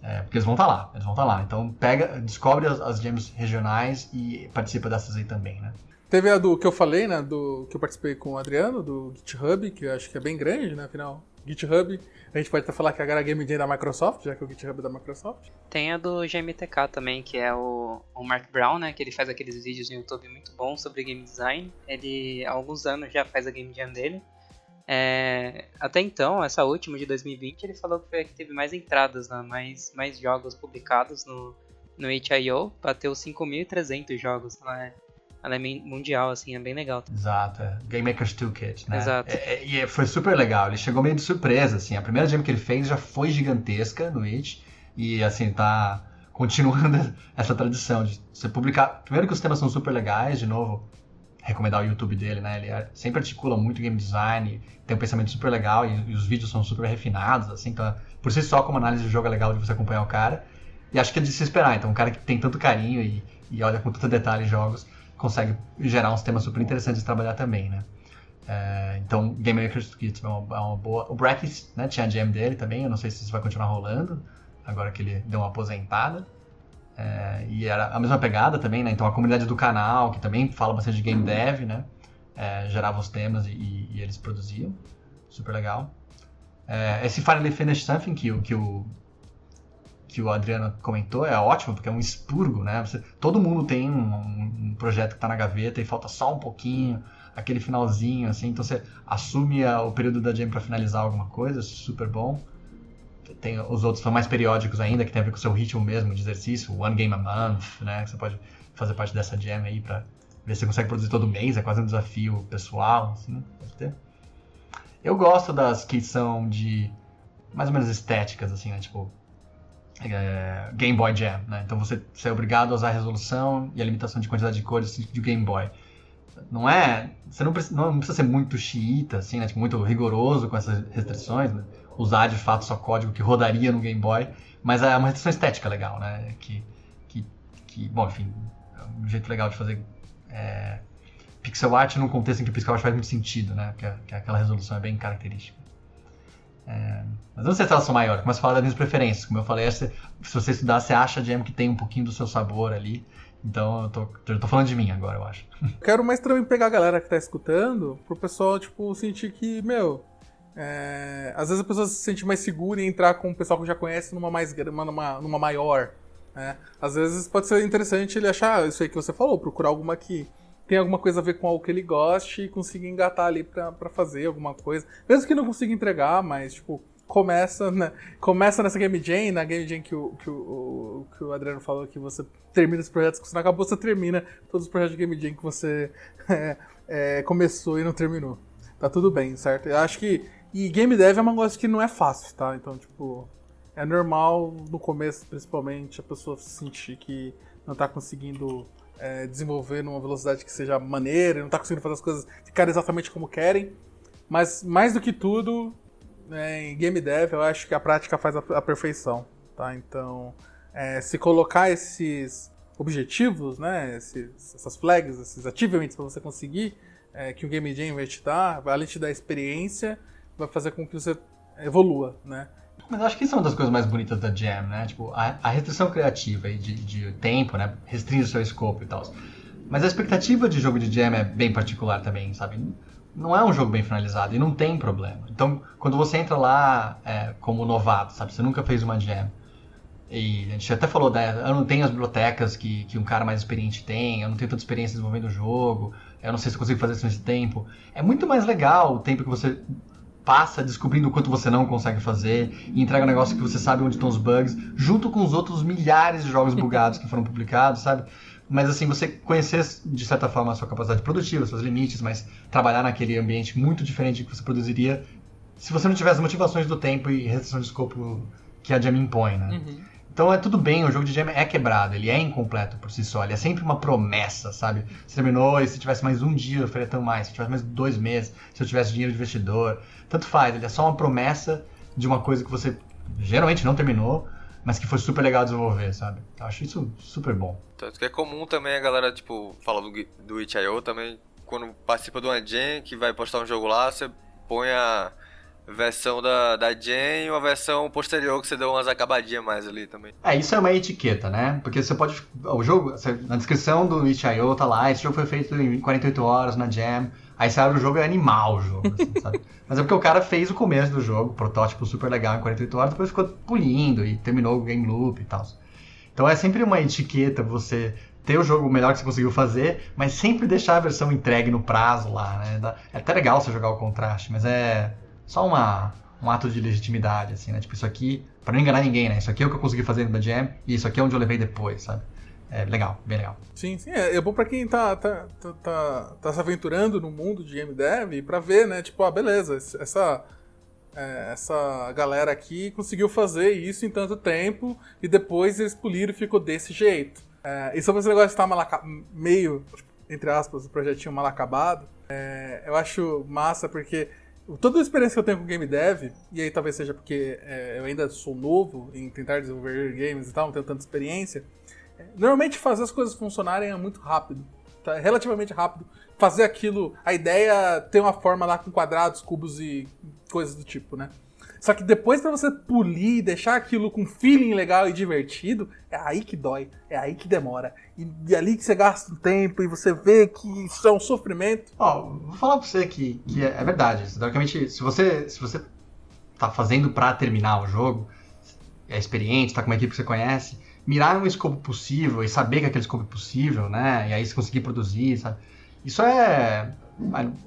É, porque eles vão estar tá lá, eles vão estar tá lá. Então pega, descobre as, as jams regionais e participa dessas aí também, né? Teve a do que eu falei, né? Do que eu participei com o Adriano, do GitHub, que eu acho que é bem grande, né? Afinal, GitHub, a gente pode até falar que agora é a Game Jam da Microsoft, já que o GitHub é da Microsoft. Tem a do G M T K também, que é o, o Mark Brown, né? Que ele faz aqueles vídeos no YouTube muito bons sobre game design. Ele, há alguns anos, já faz a Game Jam dele. É, até então, essa última de dois mil e vinte, ele falou que foi a que teve mais entradas, né? mais, mais jogos publicados no, no Itch ponto io, bateu cinco mil e trezentos jogos, né? Ela é mundial, assim, é bem legal. Exato, é. Game Maker's Toolkit, né? Exato. E é, é, foi super legal, ele chegou meio de surpresa, assim, a primeira jam que ele fez já foi gigantesca no Itch, e assim, tá continuando essa tradição de você publicar, primeiro que os temas são super legais, de novo... recomendar o YouTube dele, né? Ele sempre articula muito game design, tem um pensamento super legal e, e os vídeos são super refinados, assim, então por si só como análise de jogo é legal de você acompanhar o cara e acho que é de se esperar, então um cara que tem tanto carinho e, e olha com tanto detalhe jogos consegue gerar uns temas super interessantes de trabalhar também, né? É, então Game Maker's Toolkit é, é uma boa... O Brackets, né? Tinha a jam dele também, eu não sei se isso vai continuar rolando, agora que ele deu uma aposentada. É, e era a mesma pegada também, né? Então a comunidade do canal, que também fala bastante de game dev, né? É, gerava os temas e, e eles produziam. Super legal. É, esse Finally Finish Something que, que, o, que o Adriano comentou é ótimo, porque é um expurgo, né? Você, todo mundo tem um, um projeto que está na gaveta e falta só um pouquinho, aquele finalzinho, assim. Então você assume a, o período da jam para finalizar alguma coisa, super bom. Tem os outros são mais periódicos ainda, que tem a ver com o seu ritmo mesmo de exercício, one game a month, né? Você pode fazer parte dessa jam aí pra ver se você consegue produzir todo mês, é quase um desafio pessoal, assim, né? Deve ter. Eu gosto das que são de mais ou menos estéticas, assim, né? Tipo, é, Game Boy Jam, né? Então você, você é obrigado a usar a resolução e a limitação de quantidade de cores de Game Boy. Não é... Você não precisa, não precisa ser muito xiita, assim, né? Tipo, muito rigoroso com essas restrições, né? Usar, de fato, só código que rodaria no Game Boy. Mas é uma restrição estética legal, né? Que, que, que bom, enfim, é um jeito legal de fazer... É, pixel art num contexto em que o pixel art faz muito sentido, né? Porque, porque aquela resolução é bem característica. É, mas não sei se elas são maiores, começa a falar das minhas preferências. Como eu falei, é, se, se você estudar, você acha, Jam, que tem um pouquinho do seu sabor ali. Então, eu tô, eu tô falando de mim agora, eu acho. Quero mais também pegar a galera que tá escutando, pro pessoal, tipo, sentir que, meu... É, às vezes a pessoa se sente mais segura em entrar com o pessoal que já conhece numa, mais, numa, numa maior, né? Às vezes pode ser interessante ele achar isso aí que você falou, procurar alguma que tem alguma coisa a ver com algo que ele goste e consiga engatar ali pra, pra fazer alguma coisa. Mesmo que não consiga entregar, mas, tipo, começa, né? Começa nessa Game Jam, na Game Jam que o, que o, que o Adriano falou, que você termina os projetos que você não acabou, você termina todos os projetos de Game Jam que você é, é, começou e não terminou. Tá tudo bem, certo? Eu acho que E game dev é um negócio que não é fácil, tá? Então, tipo, é normal no começo, principalmente, a pessoa sentir que não tá conseguindo é, desenvolver numa velocidade que seja maneira, não tá conseguindo fazer as coisas ficarem exatamente como querem. Mas, mais do que tudo, é, em game dev, eu acho que a prática faz a, a perfeição, tá? Então, é, se colocar esses objetivos, né, esses, essas flags, esses achievements pra você conseguir, é, que o Game Jam vai te dar, além de te dar experiência, vai fazer com que você evolua, né? Mas acho que isso é uma das coisas mais bonitas da Jam, né? Tipo, a, a restrição criativa e de, de tempo, né? Restringe o seu escopo e tal. Mas a expectativa de jogo de Jam é bem particular também, sabe? Não é um jogo bem finalizado e não tem problema. Então, quando você entra lá é, como novato, sabe? Você nunca fez uma Jam. E a gente até falou, né? Eu não tenho as bibliotecas que, que um cara mais experiente tem, eu não tenho tanta experiência desenvolvendo o jogo, eu não sei se consigo fazer isso nesse tempo. É muito mais legal o tempo que você... passa descobrindo o quanto você não consegue fazer e entrega um negócio que você sabe onde estão os bugs, junto com os outros milhares de jogos bugados que foram publicados, sabe? Mas assim, você conhecer de certa forma a sua capacidade produtiva, seus limites, mas trabalhar naquele ambiente muito diferente que você produziria se você não tivesse as motivações do tempo e restrição de escopo que a Jam impõe, né? Uhum. Então é tudo bem, o jogo de Jam é quebrado, ele é incompleto por si só, ele é sempre uma promessa, sabe? Você terminou e se tivesse mais um dia eu faria tão mais, se tivesse mais dois meses, se eu tivesse dinheiro de investidor, tanto faz, ele é só uma promessa de uma coisa que você geralmente não terminou, mas que foi super legal desenvolver, sabe? Eu acho isso super bom. Tanto que é comum também a galera, tipo, fala do, do Itch ponto io também, quando participa de uma Jam que vai postar um jogo lá, você põe a... versão da, da Jam e uma versão posterior que você deu umas acabadinhas mais ali também. É, isso é uma etiqueta, né? Porque você pode... O jogo, você, na descrição do Itch ponto io tá lá, esse jogo foi feito em quarenta e oito horas na Jam, aí você abre o jogo e é animal o jogo, assim, sabe? Mas é porque o cara fez o começo do jogo, protótipo super legal em quarenta e oito horas, depois ficou pulindo e terminou o game loop e tal. Então é sempre uma etiqueta você... ter o jogo melhor que você conseguiu fazer, mas sempre deixar a versão entregue no prazo lá, né? É até legal você jogar o contraste, mas é... só uma, um ato de legitimidade, assim, né? Tipo, isso aqui, pra não enganar ninguém, né? Isso aqui é o que eu consegui fazer na Jam e isso aqui é onde eu levei depois, sabe? É legal, bem legal. Sim, sim. É, é bom pra quem tá, tá, tá, tá, tá se aventurando no mundo de game dev pra ver, né? Tipo, ah, beleza, essa, é, essa galera aqui conseguiu fazer isso em tanto tempo e depois eles poliram e ficou desse jeito. É, e sobre esse negócio de estar malaca- meio, entre aspas, o projetinho mal acabado, é, eu acho massa porque... Toda a experiência que eu tenho com game dev, e aí talvez seja porque é, eu ainda sou novo em tentar desenvolver games e tal, não tenho tanta experiência, é, normalmente fazer as coisas funcionarem é muito rápido, tá? É relativamente rápido. Fazer aquilo, a ideia tem uma forma lá com quadrados, cubos e coisas do tipo, né? Só que depois pra você polir e deixar aquilo com feeling legal e divertido, é aí que dói, é aí que demora. E, e ali que você gasta um tempo e você vê que isso é um sofrimento. Ó, oh, vou falar pra você que, que é, é verdade. Teoricamente, se você, se você tá fazendo pra terminar o jogo, é experiente, tá com uma equipe que você conhece, mirar um escopo possível e saber que aquele escopo é possível, né? E aí você conseguir produzir, sabe? Isso é,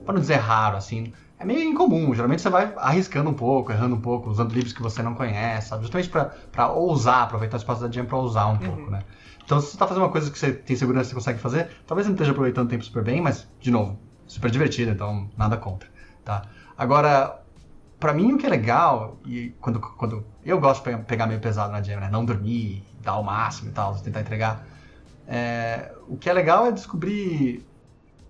pra não dizer raro, assim... É meio incomum, geralmente você vai arriscando um pouco, errando um pouco, usando livros que você não conhece, sabe? Justamente pra, pra ousar, aproveitar o espaço da Jam pra ousar um uhum. pouco, né? Então se você tá fazendo uma coisa que você tem segurança que você consegue fazer, talvez não esteja aproveitando o tempo super bem, mas, de novo, super divertido, então nada contra, tá? Agora, pra mim o que é legal, e quando, quando eu gosto de pegar meio pesado na jam, né? Não dormir, dar o máximo e tal, tentar entregar. É, o que é legal é descobrir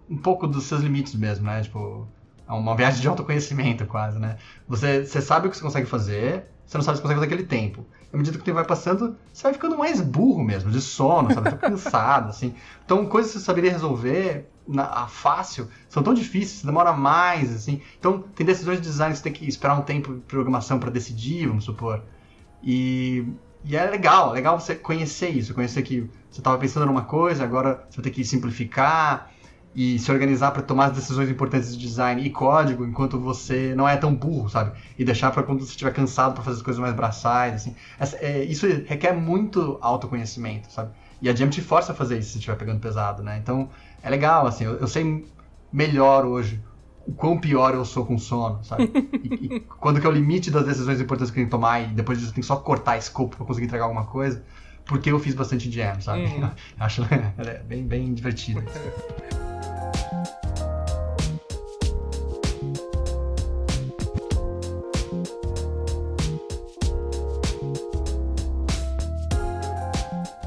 um pouco dos seus limites mesmo, né? Tipo, é uma viagem de autoconhecimento quase, né? Você, você sabe o que você consegue fazer, você não sabe se consegue fazer aquele tempo. À medida que o tempo vai passando, você vai ficando mais burro mesmo, de sono, sabe? Tô cansado, assim. Então, coisas que você saberia resolver na, a fácil são tão difíceis, demora mais, assim. Então, tem decisões de design que você tem que esperar um tempo de programação para decidir, vamos supor. E, e é legal, é legal você conhecer isso, conhecer que você estava pensando numa coisa, agora você vai ter que simplificar e se organizar para tomar as decisões importantes de design e código, enquanto você não é tão burro, sabe? E deixar para quando você estiver cansado para fazer as coisas mais braçais, assim. Essa, é, isso requer muito autoconhecimento, sabe? E a Jam te força a fazer isso se estiver pegando pesado, né? Então, é legal, assim, eu, eu sei melhor hoje o quão pior eu sou com sono, sabe? E, e quando que é o limite das decisões importantes que eu tenho que tomar e depois disso eu tenho que só cortar escopo para conseguir entregar alguma coisa, porque eu fiz bastante Jam, sabe? Hum. Acho é bem, bem divertido.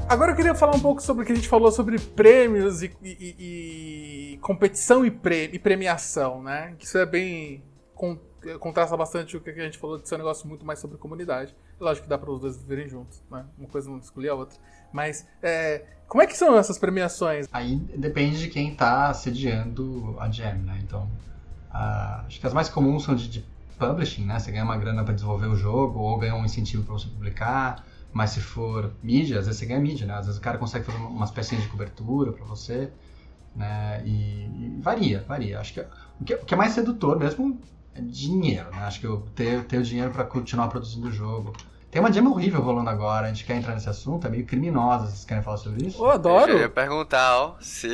Agora eu queria falar um pouco sobre o que a gente falou sobre prêmios e, e, e competição e, pre, e premiação, né? Que isso é bem... Con, contrasta bastante o que a gente falou de ser um negócio muito mais sobre comunidade. Lógico que dá para os dois viverem juntos, né? Uma coisa não escolher a outra. Mas é, como é que são essas premiações? Aí depende de quem está sediando a Jam, né? Então, uh, acho que as mais comuns são de, de publishing, né? Você ganha uma grana para desenvolver o jogo ou ganha um incentivo para você publicar. Mas se for mídia, às vezes você ganha mídia, né? Às vezes o cara consegue fazer umas pecinhas de cobertura pra você, né? E, e varia, varia. Acho que o, que o que é mais sedutor mesmo é dinheiro, né? Acho que eu ter, ter o dinheiro pra continuar produzindo o jogo. Tem uma jam horrível rolando agora, a gente quer entrar nesse assunto, é meio criminosa, vocês querem falar sobre isso? Eu adoro! Eu ia perguntar, ó, se...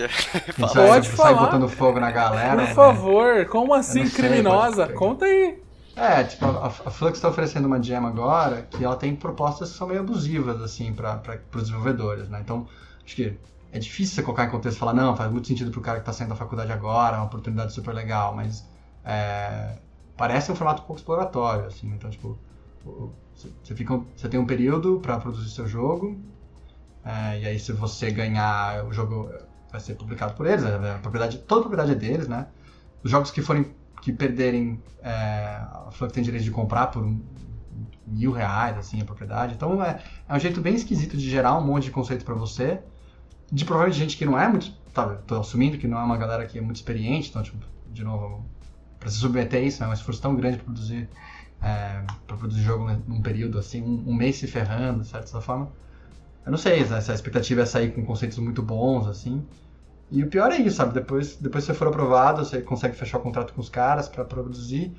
Pode vai, falar! Sai botando fogo na galera. Por favor, né? Como assim criminosa? Sei, conta aí! É, tipo, a, a Flux tá oferecendo uma jam agora que ela tem propostas que são meio abusivas, assim, para os desenvolvedores, né? Então, acho que é difícil você colocar em contexto e falar, não, faz muito sentido pro cara que tá saindo da faculdade agora, é uma oportunidade super legal, mas é, parece um formato um pouco exploratório, assim, então, tipo, você, fica, você tem um período para produzir seu jogo, é, e aí se você ganhar, o jogo vai ser publicado por eles, a propriedade, toda a propriedade é deles, né? Os jogos que forem que perderem, é, a Flux tem direito de comprar por um, mil reais, assim, a propriedade. Então, é, é um jeito bem esquisito de gerar um monte de conceito para você, de provavelmente gente que não é muito, tá, tô assumindo que não é uma galera que é muito experiente, então, tipo, de novo, para se submeter a isso, é um esforço tão grande para produzir, é, para produzir jogo num período, assim, um, um mês se ferrando, certo, dessa forma. Eu não sei, né, se a expectativa é sair com conceitos muito bons, assim. E o pior é isso, sabe? Depois, depois que você for aprovado, você consegue fechar o contrato com os caras para produzir.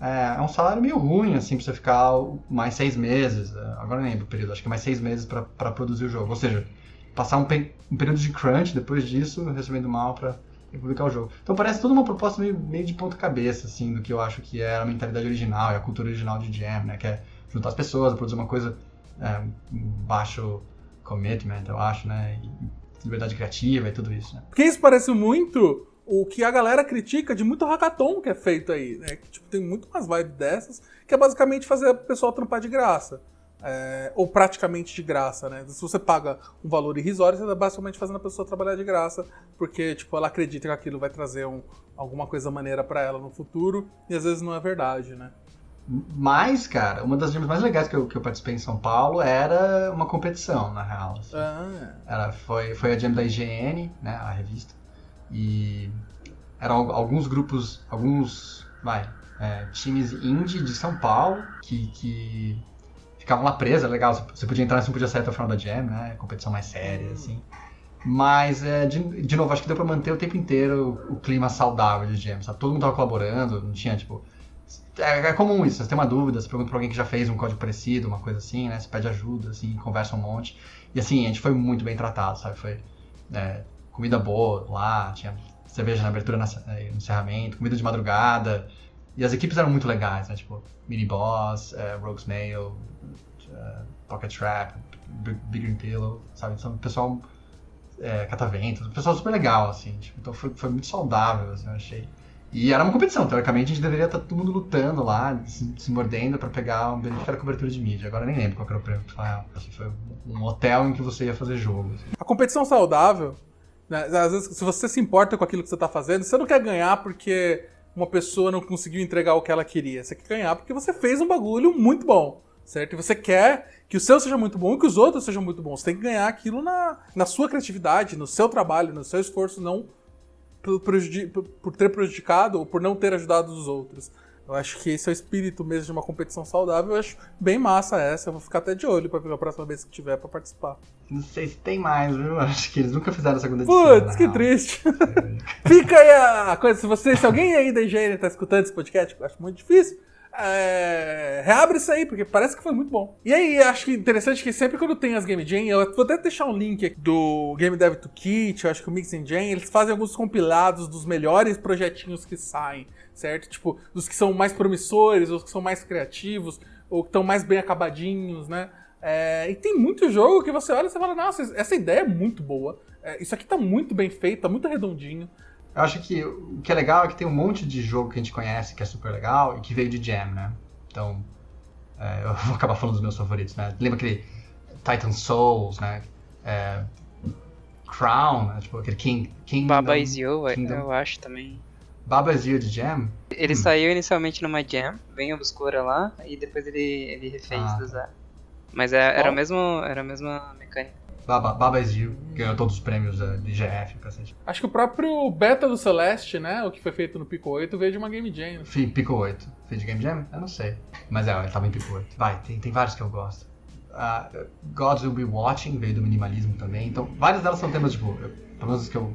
É, é um salário meio ruim, assim, pra você ficar mais seis meses. Agora nem lembro o período, acho que é mais seis meses para produzir o jogo. Ou seja, passar um, pe- um período de crunch depois disso, recebendo mal para publicar o jogo. Então parece toda uma proposta meio, meio de ponta cabeça, assim, do que eu acho que é a mentalidade original e a cultura original de Jam, né? Que é juntar as pessoas, produzir uma coisa é, baixo commitment, eu acho, né? E, liberdade criativa e tudo isso, né? Porque isso parece muito o que a galera critica de muito hackathon que é feito aí, né? Tipo, tem muito umas vibes dessas, que é basicamente fazer o pessoal trampar de graça. É, ou praticamente de graça, né? Se você paga um valor irrisório, você tá basicamente fazendo a pessoa trabalhar de graça, porque, tipo, ela acredita que aquilo vai trazer um, alguma coisa maneira pra ela no futuro, e às vezes não é verdade, né? Mas, cara, uma das jams mais legais que eu, que eu participei em São Paulo era uma competição, na real. Assim. Ah. Era, foi, foi a jam da I G N, né, a revista, e eram alguns grupos, alguns vai, é, times indie de São Paulo que, que ficavam lá presos, legal, você podia entrar, mas não podia sair até o final da jam, né, competição mais séria, assim. Mas, é, de, de novo, acho que deu pra manter o tempo inteiro o, o clima saudável de jam, sabe? Todo mundo tava colaborando, não tinha, tipo... É comum isso, você tem uma dúvida, você pergunta pra alguém que já fez um código parecido, uma coisa assim, né? Você pede ajuda, assim, conversa um monte. E assim, a gente foi muito bem tratado, sabe? Foi é, comida boa lá, tinha cerveja na abertura, na, no encerramento, comida de madrugada. E as equipes eram muito legais, né? Tipo, Miniboss, é, Rogue's Mail, é, Pocket Trap, Big Green Pillow, sabe? Então, pessoal é, catavento, pessoal super legal, assim. Tipo, então foi, foi muito saudável, assim, eu achei. E era uma competição, teoricamente a gente deveria estar todo mundo lutando lá, se, se mordendo pra pegar um benefício da cobertura de mídia. Agora eu nem lembro qual era o prêmio, foi um hotel em que você ia fazer jogo. Assim. A competição saudável, né? Às vezes se você se importa com aquilo que você tá fazendo, você não quer ganhar porque uma pessoa não conseguiu entregar o que ela queria. Você quer ganhar porque você fez um bagulho muito bom, certo? E você quer que o seu seja muito bom e que os outros sejam muito bons. Você tem que ganhar aquilo na, na sua criatividade, no seu trabalho, no seu esforço, não... por ter prejudicado ou por não ter ajudado os outros. Eu acho que esse é o espírito mesmo de uma competição saudável. Eu acho bem massa essa. Eu vou ficar até de olho pra pegar a próxima vez que tiver pra participar. Não sei se tem mais, viu? Acho que eles nunca fizeram a segunda edição. Putz, que triste. Fica aí a coisa. Se, você, se alguém aí da engenharia tá escutando esse podcast, que eu acho muito difícil, é... reabre isso aí, porque parece que foi muito bom. E aí, acho que interessante que sempre quando tem as Game Jam, eu vou até deixar um link aqui do Game Dev Toolkit, eu acho que o Mix and Jam, eles fazem alguns compilados dos melhores projetinhos que saem, certo? Tipo, dos que são mais promissores, os que são mais criativos, ou que estão mais bem acabadinhos, né? É... E tem muito jogo que você olha e você fala, nossa, essa ideia é muito boa, é, isso aqui tá muito bem feito, tá muito redondinho. Eu acho que o que é legal é que tem um monte de jogo que a gente conhece que é super legal e que veio de jam, né? Então, é, eu vou acabar falando dos meus favoritos, né? Lembra aquele Titan Souls, né? É, Crown, né? Tipo, aquele King... Kingdom, Baba Is You, Kingdom. Eu acho também. Baba Is You de jam? Ele hum. saiu inicialmente numa jam, bem obscura lá, e depois ele, ele refez ah. do zero. Mas é, era, mesmo, era a mesma mecânica. Baba, Baba Is You, ganhou todos os prêmios da I G F, cacete. Acho que o próprio Beta do Celeste, né, o que foi feito no Pico oito, veio de uma Game Jam. Fim, Pico oito. Fez de Game Jam? Eu não sei. Mas é, ele tava em Pico oito. Vai, tem, tem vários que eu gosto. Uh, Gods Will Be Watching veio do minimalismo também. Então, várias delas são temas, tipo, eu, pelo menos que eu...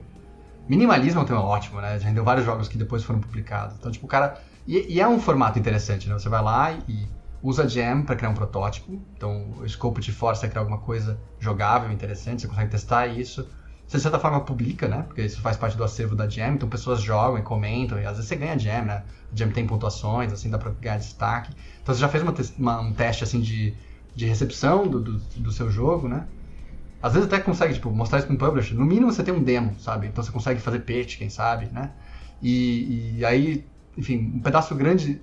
Minimalismo é um tema ótimo, né? Já rendeu vários jogos que depois foram publicados. Então, tipo, o cara... E, e é um formato interessante, né? Você vai lá e... usa Jam para criar um protótipo, então o escopo te força a criar alguma coisa jogável, interessante, você consegue testar isso. Você, de certa forma, publica, né? Porque isso faz parte do acervo da Jam, então pessoas jogam e comentam, e às vezes você ganha Jam, né? Jam tem pontuações, assim, dá para ganhar destaque. Então você já fez uma te- uma, um teste, assim, de, de recepção do, do, do seu jogo, né? Às vezes até consegue, tipo, mostrar isso para um publisher. No mínimo você tem um demo, sabe? Então você consegue fazer pitch, quem sabe, né? E, e aí, enfim, um pedaço grande...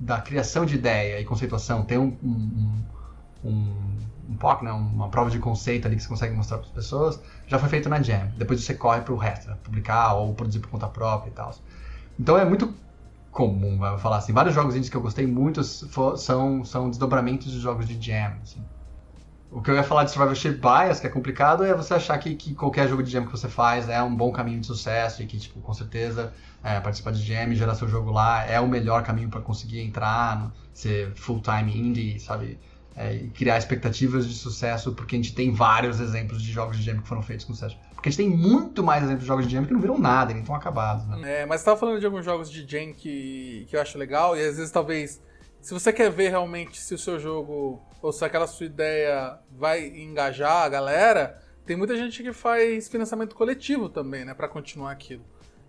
da criação de ideia e conceituação, tem um, um, um, um P O C, né? Uma prova de conceito ali que você consegue mostrar para as pessoas, já foi feito na Jam. Depois você corre para o resto, né? Publicar ou produzir por conta própria e tal. Então é muito comum, vai falar assim, vários jogos indies que eu gostei muito for, são, são desdobramentos de jogos de Jam. Assim. O que eu ia falar de survivorship bias, que é complicado, é você achar que, que qualquer jogo de Jam que você faz é um bom caminho de sucesso e que, tipo, com certeza, é, participar de Jam e gerar seu jogo lá é o melhor caminho para conseguir entrar, no, ser full-time indie, sabe? É, e criar expectativas de sucesso, porque a gente tem vários exemplos de jogos de Jam que foram feitos com sucesso. Porque a gente tem muito mais exemplos de jogos de Jam que não viram nada, nem estão acabados, né? É, mas você estava falando de alguns jogos de Jam que, que eu acho legal e às vezes talvez... Se você quer ver realmente se o seu jogo ou se aquela sua ideia vai engajar a galera, tem muita gente que faz financiamento coletivo também, né, pra continuar aquilo.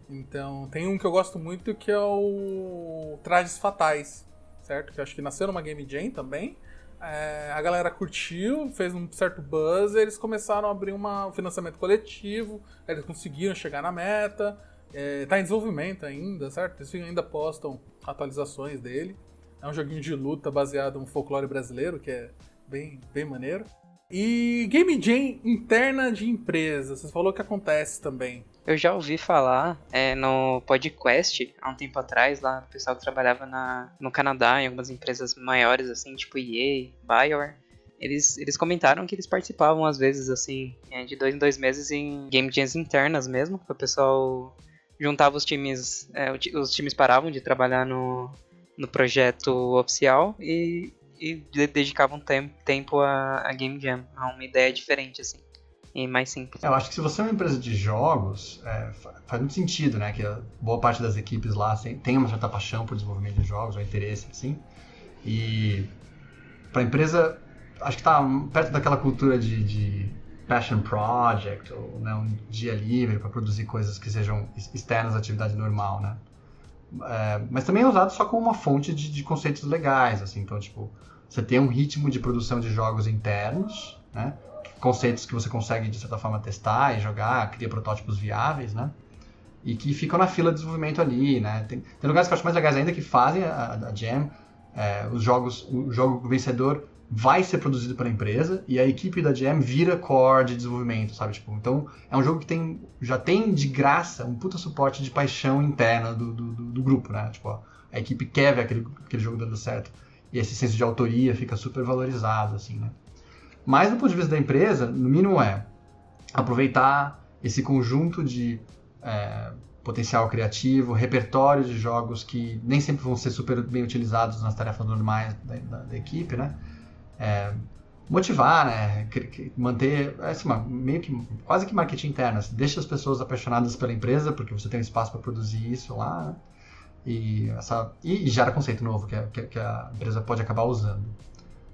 Então, tem um que eu gosto muito que é o Trajes Fatais, certo? Que eu acho que nasceu numa Game Jam também. É, a galera curtiu, fez um certo buzz, eles começaram a abrir uma, um financiamento coletivo, eles conseguiram chegar na meta, é, tá em desenvolvimento ainda, certo? Eles ainda postam atualizações dele. É um joguinho de luta baseado em folclore brasileiro, que é bem, bem maneiro. E Game Jam interna de empresa, você falou que acontece também. Eu já ouvi falar é, no podcast, há um tempo atrás, lá o pessoal que trabalhava na, no Canadá, em algumas empresas maiores, assim, tipo E A, BioWare, eles, eles comentaram que eles participavam, às vezes, assim, de dois em dois meses em Game Jams internas mesmo, que o pessoal juntava os times, é, os times paravam de trabalhar no... no projeto oficial e, e dedicavam um tempo, tempo a, a Game Jam, a uma ideia diferente, assim, e mais simples. Eu acho que se você é uma empresa de jogos, é, faz muito sentido, né, que a boa parte das equipes lá assim, tem uma certa paixão por desenvolvimento de jogos, ou interesse, assim, e para a empresa, acho que tá perto daquela cultura de, de passion project, ou né, um dia livre para produzir coisas que sejam externas à atividade normal, né. É, mas também é usado só como uma fonte de, de conceitos legais, assim, então, tipo, você tem um ritmo de produção de jogos internos, né, conceitos que você consegue, de certa forma, testar e jogar, cria protótipos viáveis, né, e que ficam na fila de desenvolvimento ali, né? Tem, tem lugares que eu acho mais legais ainda que fazem a, a Jam, é, os jogos, o jogo vencedor vai ser produzido pela empresa e a equipe da Jam vira core de desenvolvimento, sabe? Tipo, então é um jogo que tem, já tem de graça um puta suporte de paixão interna do, do, do, do grupo, né? Tipo, ó, a equipe quer ver aquele, aquele jogo dando certo e esse senso de autoria fica super valorizado, assim, né? Mas do ponto de vista da empresa, no mínimo é aproveitar esse conjunto de é, potencial criativo, repertório de jogos que nem sempre vão ser super bem utilizados nas tarefas normais da, da, da equipe, né? É, motivar, né? Manter, assim, meio que, quase que marketing interno, assim, deixa as pessoas apaixonadas pela empresa, porque você tem um espaço para produzir isso lá, né? E, essa, e, e gera conceito novo que a, que a empresa pode acabar usando.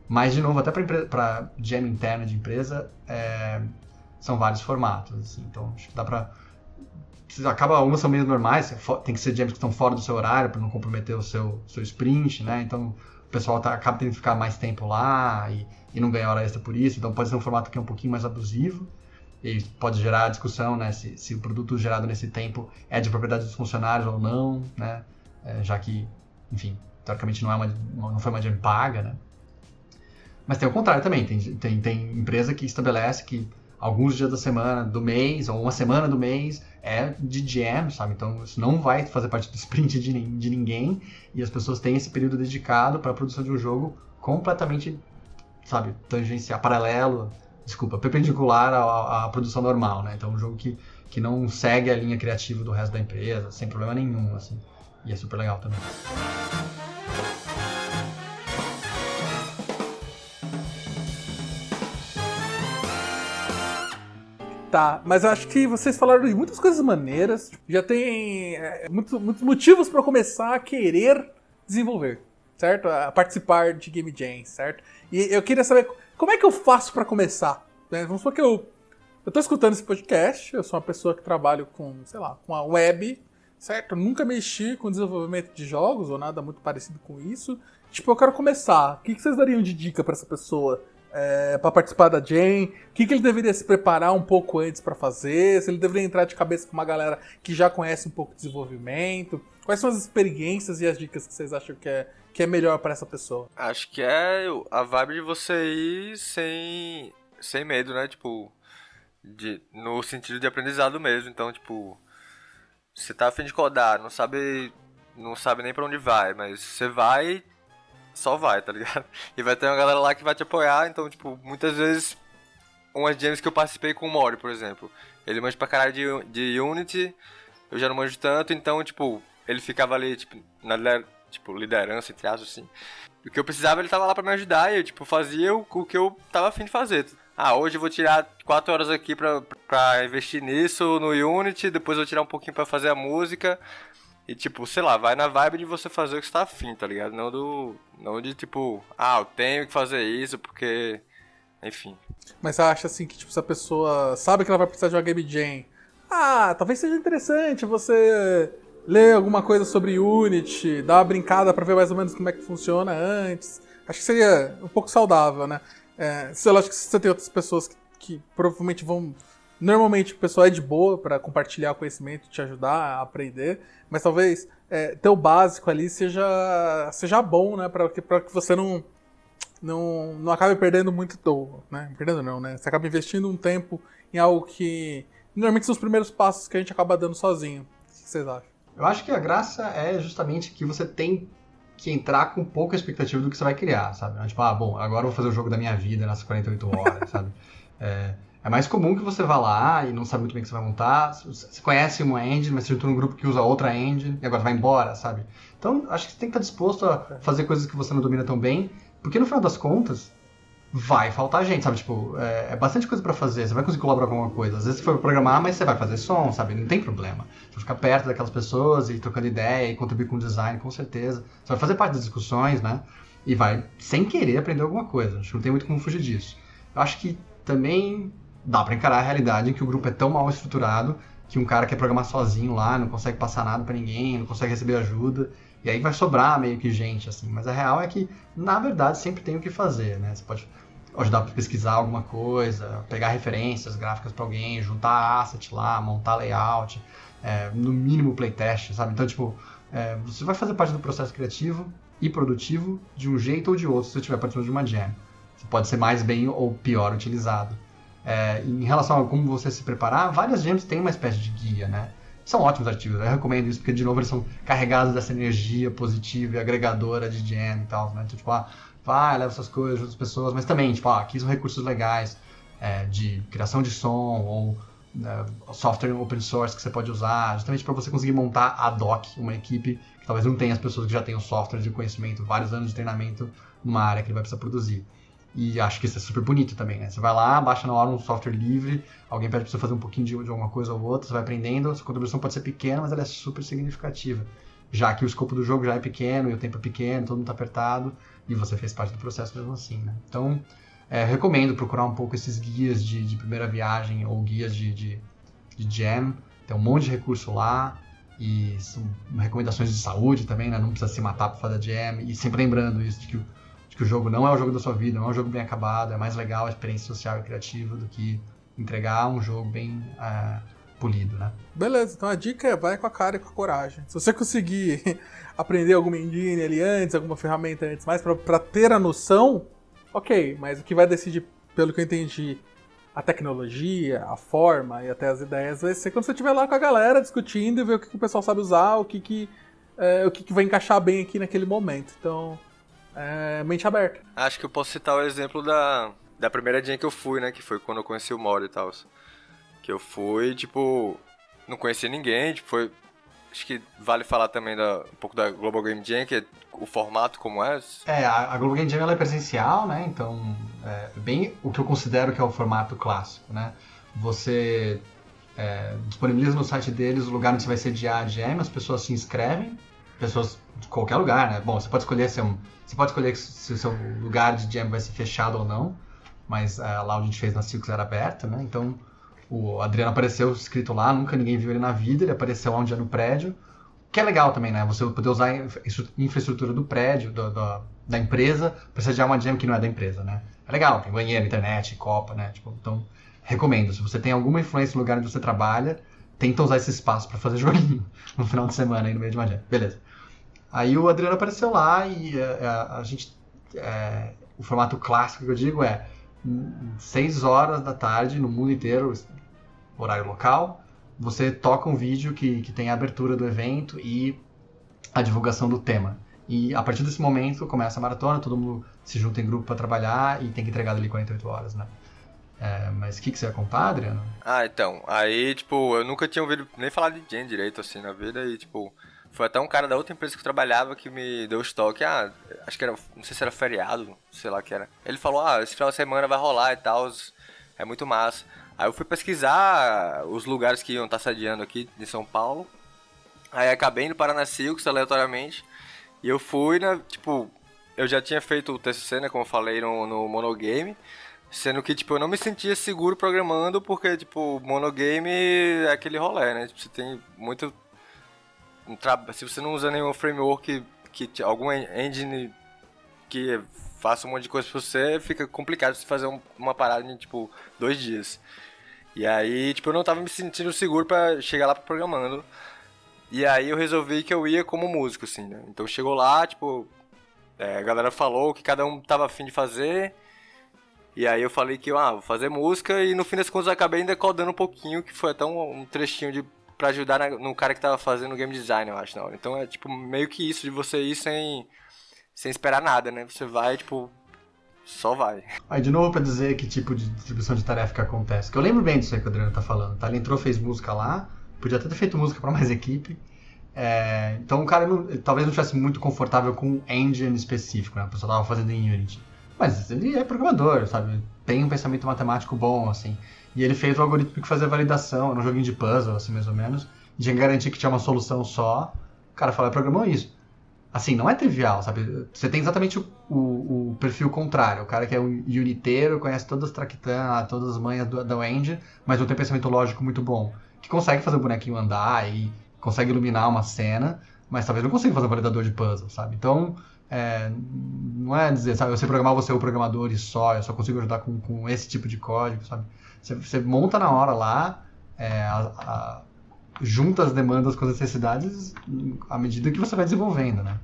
Mas, de novo, até para jam interna de empresa, é, são vários formatos, assim, então acho que dá para... Acaba, algumas são meio normais, tem que ser jams que estão fora do seu horário para não comprometer o seu, seu sprint, né? Então o pessoal tá, acaba tendo que ficar mais tempo lá e, e não ganhar hora extra por isso, então pode ser um formato que é um pouquinho mais abusivo e pode gerar discussão, né? Se, se o produto gerado nesse tempo é de propriedade dos funcionários ou não, né? É, já que, enfim, teoricamente não, é uma, não foi uma jam paga, né? Mas tem o contrário também, tem, tem, tem empresa que estabelece que alguns dias da semana, do mês, ou uma semana do mês, é de jam, sabe? Então isso não vai fazer parte do sprint de, de ninguém, e as pessoas têm esse período dedicado para a produção de um jogo completamente, sabe, tangencial, paralelo, desculpa, perpendicular à, à produção normal, né? Então um jogo que, que não segue a linha criativa do resto da empresa, sem problema nenhum, assim, e é super legal também. Tá, mas eu acho que vocês falaram de muitas coisas maneiras, já tem é, muito, muitos motivos para começar a querer desenvolver, certo? A participar de Game Jam, certo? E eu queria saber, como é que eu faço para começar? Vamos supor que eu eu tô escutando esse podcast, eu sou uma pessoa que trabalho com, sei lá, com a web, certo? Eu nunca mexi com desenvolvimento de jogos ou nada muito parecido com isso. Tipo, eu quero começar, o que vocês dariam de dica para essa pessoa? É, para participar da Jam, o que, que ele deveria se preparar um pouco antes para fazer, se ele deveria entrar de cabeça com uma galera que já conhece um pouco de desenvolvimento, quais são as experiências e as dicas que vocês acham que é, que é melhor para essa pessoa? Acho que é a vibe de você ir sem, sem medo, né, tipo, de, no sentido de aprendizado mesmo, então, tipo, você tá a fim de codar, não sabe, não sabe nem para onde vai, mas você vai... Só vai, tá ligado? E vai ter uma galera lá que vai te apoiar, então, tipo, muitas vezes... Umas jams que eu participei com o Mori, por exemplo. Ele manja pra caralho de, de Unity, eu já não manjo tanto, então, tipo... Ele ficava ali, tipo, na tipo, liderança, entre aspas, assim. O que eu precisava, ele tava lá pra me ajudar, e eu, tipo, fazia o, o que eu tava afim de fazer. Ah, hoje eu vou tirar quatro horas aqui pra, pra investir nisso, no Unity, depois eu vou tirar um pouquinho pra fazer a música... E, tipo, sei lá, vai na vibe de você fazer o que você tá afim, tá ligado? Não do... Não de, tipo, ah, eu tenho que fazer isso porque... Enfim. Mas você acha, assim, que, tipo, se a pessoa sabe que ela vai precisar de uma Game Jam... Ah, talvez seja interessante você ler alguma coisa sobre Unity, dar uma brincada pra ver mais ou menos como é que funciona antes. Acho que seria um pouco saudável, né? É, sei lá, acho que você tem outras pessoas que, que provavelmente vão... Normalmente o pessoal é de boa pra compartilhar o conhecimento, te ajudar a aprender, mas talvez é, ter o básico ali seja, seja bom, né? Pra que, pra que você não, não, não acabe perdendo muito tempo, né? Perdendo não, né? Você acaba investindo um tempo em algo que normalmente são os primeiros passos que a gente acaba dando sozinho. O que vocês acham? Eu acho que a graça é justamente que você tem que entrar com pouca expectativa do que você vai criar, sabe? Tipo, ah, bom, agora eu vou fazer o jogo da minha vida nessas quarenta e oito horas, sabe? É... É mais comum que você vá lá e não sabe muito bem o que você vai montar. Você conhece uma engine, mas você entrou num grupo que usa outra engine e agora vai embora, sabe? Então, acho que você tem que estar disposto a fazer coisas que você não domina tão bem, porque no final das contas, vai faltar gente, sabe? Tipo, é, é bastante coisa pra fazer, você vai conseguir colaborar com alguma coisa. Às vezes você for programar, mas você vai fazer som, sabe? Não tem problema. Você vai ficar perto daquelas pessoas e trocando ideia e contribuir com o design, com certeza. Você vai fazer parte das discussões, né? E vai, sem querer, aprender alguma coisa. Acho que não tem muito como fugir disso. Eu acho que também... Dá pra encarar a realidade em que o grupo é tão mal estruturado que um cara quer programar sozinho lá, não consegue passar nada pra ninguém, não consegue receber ajuda, e aí vai sobrar meio que gente, assim. Mas a real é que, na verdade, sempre tem o que fazer, né? Você pode ajudar pra pesquisar alguma coisa, pegar referências gráficas pra alguém, juntar asset lá, montar layout, é, no mínimo playtest, sabe? Então, tipo, é, você vai fazer parte do processo criativo e produtivo de um jeito ou de outro se você estiver participando de uma jam. Você pode ser mais bem ou pior utilizado. É, em relação a como você se preparar, várias jams têm uma espécie de guia, né? São ótimos artigos, eu recomendo isso, porque, de novo, eles são carregados dessa energia positiva e agregadora de jam e tal, né? Então, tipo, ah, vai, leva essas coisas, ajuda as pessoas, mas também, tipo, ah, aqui são recursos legais é, de criação de som ou é, software open source que você pode usar, justamente para você conseguir montar ad hoc uma equipe que talvez não tenha as pessoas que já tenham software de conhecimento, vários anos de treinamento numa área que ele vai precisar produzir. E acho que isso é super bonito também, né? Você vai lá, baixa na hora um software livre, alguém pede pra você fazer um pouquinho de, de alguma coisa ou outra, você vai aprendendo, a sua contribuição pode ser pequena, mas ela é super significativa. Já que o escopo do jogo já é pequeno, e o tempo é pequeno, todo mundo tá apertado, e você fez parte do processo mesmo assim, né? Então, é, recomendo procurar um pouco esses guias de, de primeira viagem, ou guias de, de, de jam, tem um monte de recurso lá, e são recomendações de saúde também, né? Não precisa se matar pra fazer jam, e sempre lembrando isso de que o que o jogo não é o jogo da sua vida, não é um jogo bem acabado, é mais legal a experiência social e criativa do que entregar um jogo bem uh, polido, né? Beleza, então a dica é vai com a cara e com a coragem. Se você conseguir aprender alguma engine ali antes, alguma ferramenta antes, mais pra, pra ter a noção, ok, mas o que vai decidir, pelo que eu entendi, a tecnologia, a forma e até as ideias, vai ser quando você estiver lá com a galera discutindo e ver o que, que o pessoal sabe usar, o que, que, é, o que, que vai encaixar bem aqui naquele momento, então... É, mente aberta. Acho que eu posso citar o exemplo da, da primeira jam que eu fui, né? Que foi quando eu conheci o Mori e tal. Que eu fui, tipo... Não conhecia ninguém, tipo, foi... Acho que vale falar também da, um pouco da Global Game Jam, que é o formato como é. É, a, a Global Game Jam ela é presencial, né? Então, é bem o que eu considero que é o formato clássico, né? Você é, disponibiliza no site deles o lugar onde você vai sediar a jam, as pessoas se inscrevem, pessoas... de qualquer lugar, né? Bom, você pode escolher se, um, você pode escolher se o seu lugar de jam vai ser fechado ou não, mas uh, lá onde a gente fez na Silks era aberto, né? Então, o Adriano apareceu escrito lá, nunca ninguém viu ele na vida, ele apareceu lá um dia no prédio, que é legal também, né? Você poder usar a infraestrutura do prédio, do, do, da empresa, pra sediar uma jam que não é da empresa, né? É legal, tem banheiro, internet, copa, né? Tipo, então, recomendo. Se você tem alguma influência no lugar onde você trabalha, tenta usar esse espaço pra fazer joguinho no final de semana, aí no meio de uma jam. Beleza. Aí o Adriano apareceu lá e a, a, a gente, é, o formato clássico que eu digo é seis horas da tarde no mundo inteiro, horário local, você toca um vídeo que, que tem a abertura do evento e a divulgação do tema. E a partir desse momento começa a maratona, todo mundo se junta em grupo para trabalhar e tem que entregar ali quarenta e oito horas, né? É, mas o que, que você ia contar, Adriano? Ah, então, aí tipo, eu nunca tinha ouvido nem falar de jam direito assim na vida e tipo... Foi até um cara da outra empresa que eu trabalhava que me deu o estoque, ah, acho que era, não sei se era feriado, sei lá que era. Ele falou, ah, esse final de semana vai rolar e tal, é muito massa. Aí eu fui pesquisar os lugares que iam estar sediando aqui em São Paulo, aí acabei indo para na Silks aleatoriamente, e eu fui, né, tipo, eu já tinha feito o T C C, né, como eu falei, no, no Monogame, sendo que, tipo, eu não me sentia seguro programando, porque, tipo, Monogame é aquele rolê, né, tipo, você tem muito... Se você não usa nenhum framework, que, que, algum engine que faça um monte de coisa pra você, fica complicado você fazer um, uma parada em, tipo, dois dias. E aí, tipo, eu não tava me sentindo seguro pra chegar lá programando. E aí eu resolvi que eu ia como músico, assim, né? Então chegou lá, tipo, é, a galera falou que cada um tava afim de fazer. E aí eu falei que, ah, vou fazer música. E no fim das contas eu acabei ainda codando um pouquinho, que foi até um, um trechinho de... pra ajudar na, no cara que tava fazendo game design, eu acho, na hora. Então é, tipo, meio que isso, de você ir sem, sem esperar nada, né? Você vai, tipo, só vai. Aí, de novo, pra dizer que tipo de distribuição de tarefa que acontece. Que eu lembro bem disso aí que o Adriano tá falando, tá? Ele entrou, fez música lá, podia até ter feito música pra mais equipe. É, então o cara não, talvez não estivesse muito confortável com um engine específico, né? A pessoa tava fazendo em Unity. Mas ele é programador, sabe? Tem um pensamento matemático bom, assim. E ele fez o algoritmo que fazia validação, era um joguinho de puzzle, assim, mais ou menos, de garantir que tinha uma solução só. O cara falou, programou isso. Assim, não é trivial, sabe? Você tem exatamente o, o, o perfil contrário. O cara que é um uniteiro, conhece todas as traquitãs, todas as manhas do, do engine, mas não tem pensamento lógico muito bom. Que consegue fazer o bonequinho andar e consegue iluminar uma cena, mas talvez não consiga fazer um validador de puzzle, sabe? Então... É, não é dizer, sabe, eu sei programar, você é o programador e só, eu só consigo ajudar com, com esse tipo de código, sabe? Você, você monta na hora lá, é, a, a, junta as demandas com as necessidades à medida que você vai desenvolvendo, né?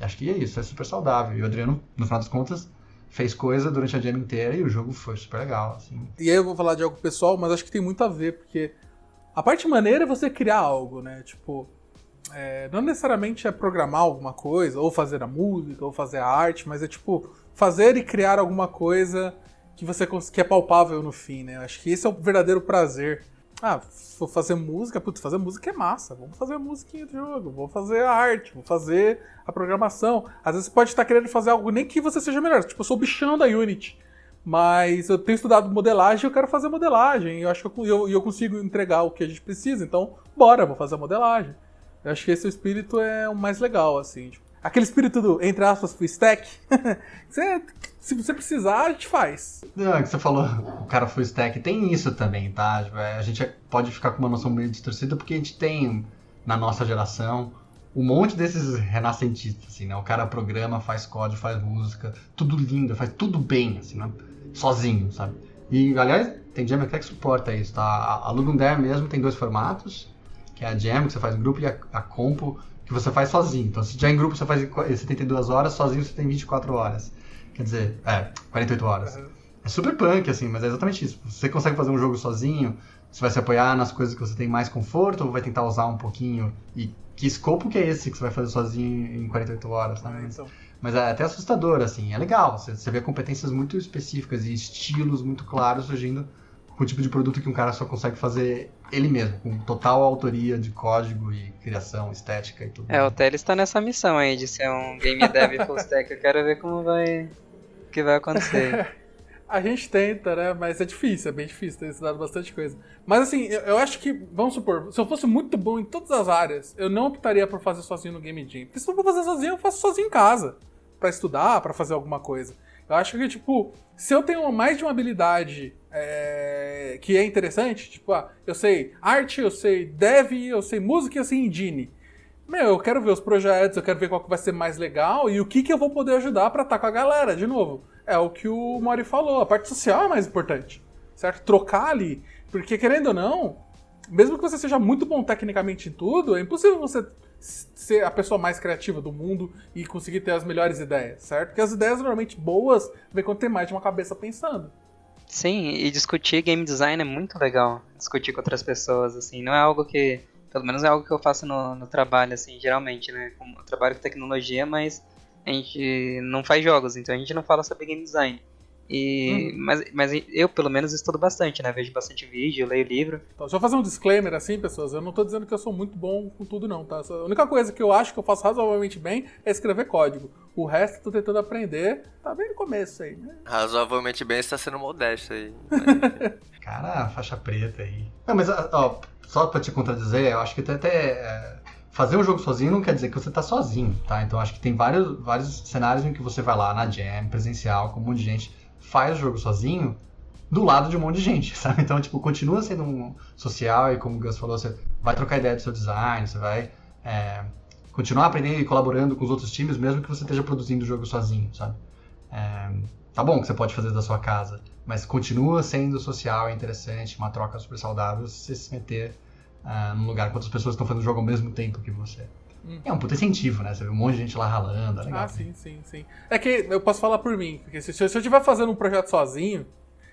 E acho que é isso, é super saudável. E o Adriano, no final das contas, fez coisa durante a jam inteira e o jogo foi super legal, assim. E aí eu vou falar de algo pessoal, mas acho que tem muito a ver, porque a parte maneira é você criar algo, né? Tipo, é, não necessariamente é programar alguma coisa, ou fazer a música, ou fazer a arte, mas é tipo, fazer e criar alguma coisa que você que é palpável no fim, né? Acho que esse é o verdadeiro prazer. Ah, vou fazer música, putz, fazer música é massa, vamos fazer a musiquinha do jogo, vou fazer a arte, vou fazer a programação. Às vezes você pode estar querendo fazer algo, nem que você seja melhor, tipo, eu sou o bichão da Unity, mas eu tenho estudado modelagem e eu quero fazer modelagem, e eu acho que eu, eu, eu consigo entregar o que a gente precisa, então, bora, vou fazer a modelagem. Eu acho que esse espírito é o mais legal, assim, tipo, aquele espírito do, entre aspas, full stack, você, se você precisar, a gente faz. Não, é que você falou, o cara full stack, tem isso também, tá? A gente pode ficar com uma noção meio distorcida, porque a gente tem, na nossa geração, um monte desses renascentistas, assim, né? O cara programa, faz código, faz música, tudo lindo, faz tudo bem, assim, né? Sozinho, sabe? E, aliás, tem Jam que suporta isso, tá? A Ludum Dare mesmo tem dois formatos, que é a Jam, que você faz em grupo, e a, a Compo, que você faz sozinho. Então, se já em grupo você faz setenta e duas horas, sozinho você tem vinte e quatro horas. Quer dizer, é, quarenta e oito horas. Uhum. É super punk, assim, mas é exatamente isso. Você consegue fazer um jogo sozinho, você vai se apoiar nas coisas que você tem mais conforto, ou vai tentar usar um pouquinho. E que escopo que é esse que você vai fazer sozinho em quarenta e oito horas, tá? Uhum. Então, mas é até assustador, assim, é legal. Você, você vê competências muito específicas e estilos muito claros surgindo com o tipo de produto que um cara só consegue fazer ele mesmo, com total autoria de código e criação, estética e tudo. É, o Teles está nessa missão aí de ser um game dev full stack. Eu quero ver como vai, o que vai acontecer. A gente tenta, né? Mas é difícil, é bem difícil, tem estudado bastante coisa. Mas assim, eu, eu acho que, vamos supor, se eu fosse muito bom em todas as áreas, eu não optaria por fazer sozinho no Game Jam. Porque se eu for fazer sozinho, eu faço sozinho em casa, para estudar, para fazer alguma coisa. Eu acho que, tipo, se eu tenho mais de uma habilidade é, que é interessante, tipo, ah, eu sei arte, eu sei dev, eu sei música, eu sei engine. Meu, eu quero ver os projetos, eu quero ver qual que vai ser mais legal e o que que eu vou poder ajudar pra estar com a galera, de novo. É o que o Mori falou, a parte social é mais importante, certo? Trocar ali, porque querendo ou não, mesmo que você seja muito bom tecnicamente em tudo, é impossível você ser a pessoa mais criativa do mundo e conseguir ter as melhores ideias, certo? Porque as ideias normalmente boas vem quando tem mais de uma cabeça pensando. Sim, e discutir game design é muito legal, discutir com outras pessoas, assim, não é algo que, pelo menos é algo que eu faço no, no trabalho, assim, geralmente, né? Eu trabalho com tecnologia, mas a gente não faz jogos, então a gente não fala sobre game design. E, hum. mas, mas eu, pelo menos, estudo bastante, né? Vejo bastante vídeo, leio livro. Então, deixa eu fazer um disclaimer assim, pessoas. Eu não tô dizendo que eu sou muito bom com tudo, não, tá? A única coisa que eu acho que eu faço razoavelmente bem é escrever código. O resto eu tô tentando aprender. Tá bem no começo aí, né? Razoavelmente bem, você tá sendo modesto aí. Cara, faixa preta aí. Não, mas, ó, só pra te contradizer, eu acho que até... até fazer um jogo sozinho não quer dizer que você tá sozinho, tá? Então, acho que tem vários, vários cenários em que você vai lá na jam, presencial, com um monte de gente... faz o jogo sozinho, do lado de um monte de gente, sabe? Então, tipo, continua sendo um social e, como o Gus falou, você vai trocar ideia do seu design, você vai é, continuar aprendendo e colaborando com os outros times, mesmo que você esteja produzindo o jogo sozinho, sabe? É, tá bom que você pode fazer da sua casa, mas continua sendo social, é interessante, uma troca super saudável, você se meter uh, num lugar com outras pessoas que estão fazendo o jogo ao mesmo tempo que você. É um puta incentivo, né? Você vê um monte de gente lá ralando, é legal. Ah, sim, sim, sim. É que eu posso falar por mim, porque se, se eu estiver fazendo um projeto sozinho,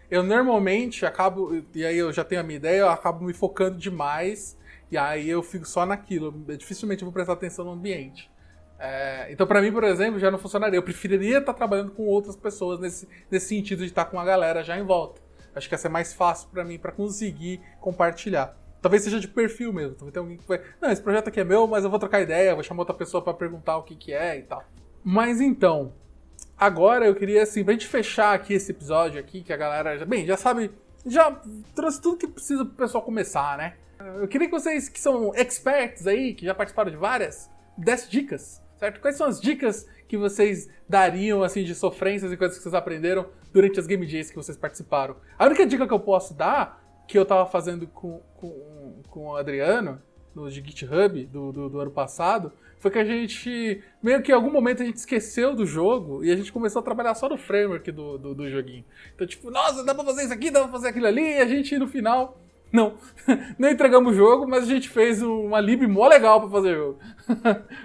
eu normalmente acabo, e aí eu já tenho a minha ideia, eu acabo me focando demais, e aí eu fico só naquilo. Eu dificilmente vou prestar atenção no ambiente. É, então, pra mim, por exemplo, já não funcionaria. Eu preferiria estar trabalhando com outras pessoas nesse, nesse sentido de estar com a galera já em volta. Acho que ia ser mais fácil pra mim, pra conseguir compartilhar. Talvez seja de perfil mesmo, talvez tenha alguém que vai... Não, esse projeto aqui é meu, mas eu vou trocar ideia, vou chamar outra pessoa pra perguntar o que que é e tal. Mas então, agora eu queria, assim, pra gente fechar aqui esse episódio aqui, que a galera, já, bem, já sabe, já trouxe tudo que precisa pro pessoal começar, né? Eu queria que vocês, que são experts aí, que já participaram de várias, dessem dicas, certo? Quais são as dicas que vocês dariam, assim, de sofrências e coisas que vocês aprenderam durante as Game Days que vocês participaram? A única dica que eu posso dar... que eu tava fazendo com, com, com o Adriano, do de GitHub, do, do, do ano passado, foi que a gente, meio que em algum momento a gente esqueceu do jogo e a gente começou a trabalhar só no framework do, do, do joguinho. Então, tipo, nossa, dá pra fazer isso aqui, dá pra fazer aquilo ali, e a gente, no final, Não, não entregamos o jogo, mas a gente fez uma lib mó legal pra fazer o jogo.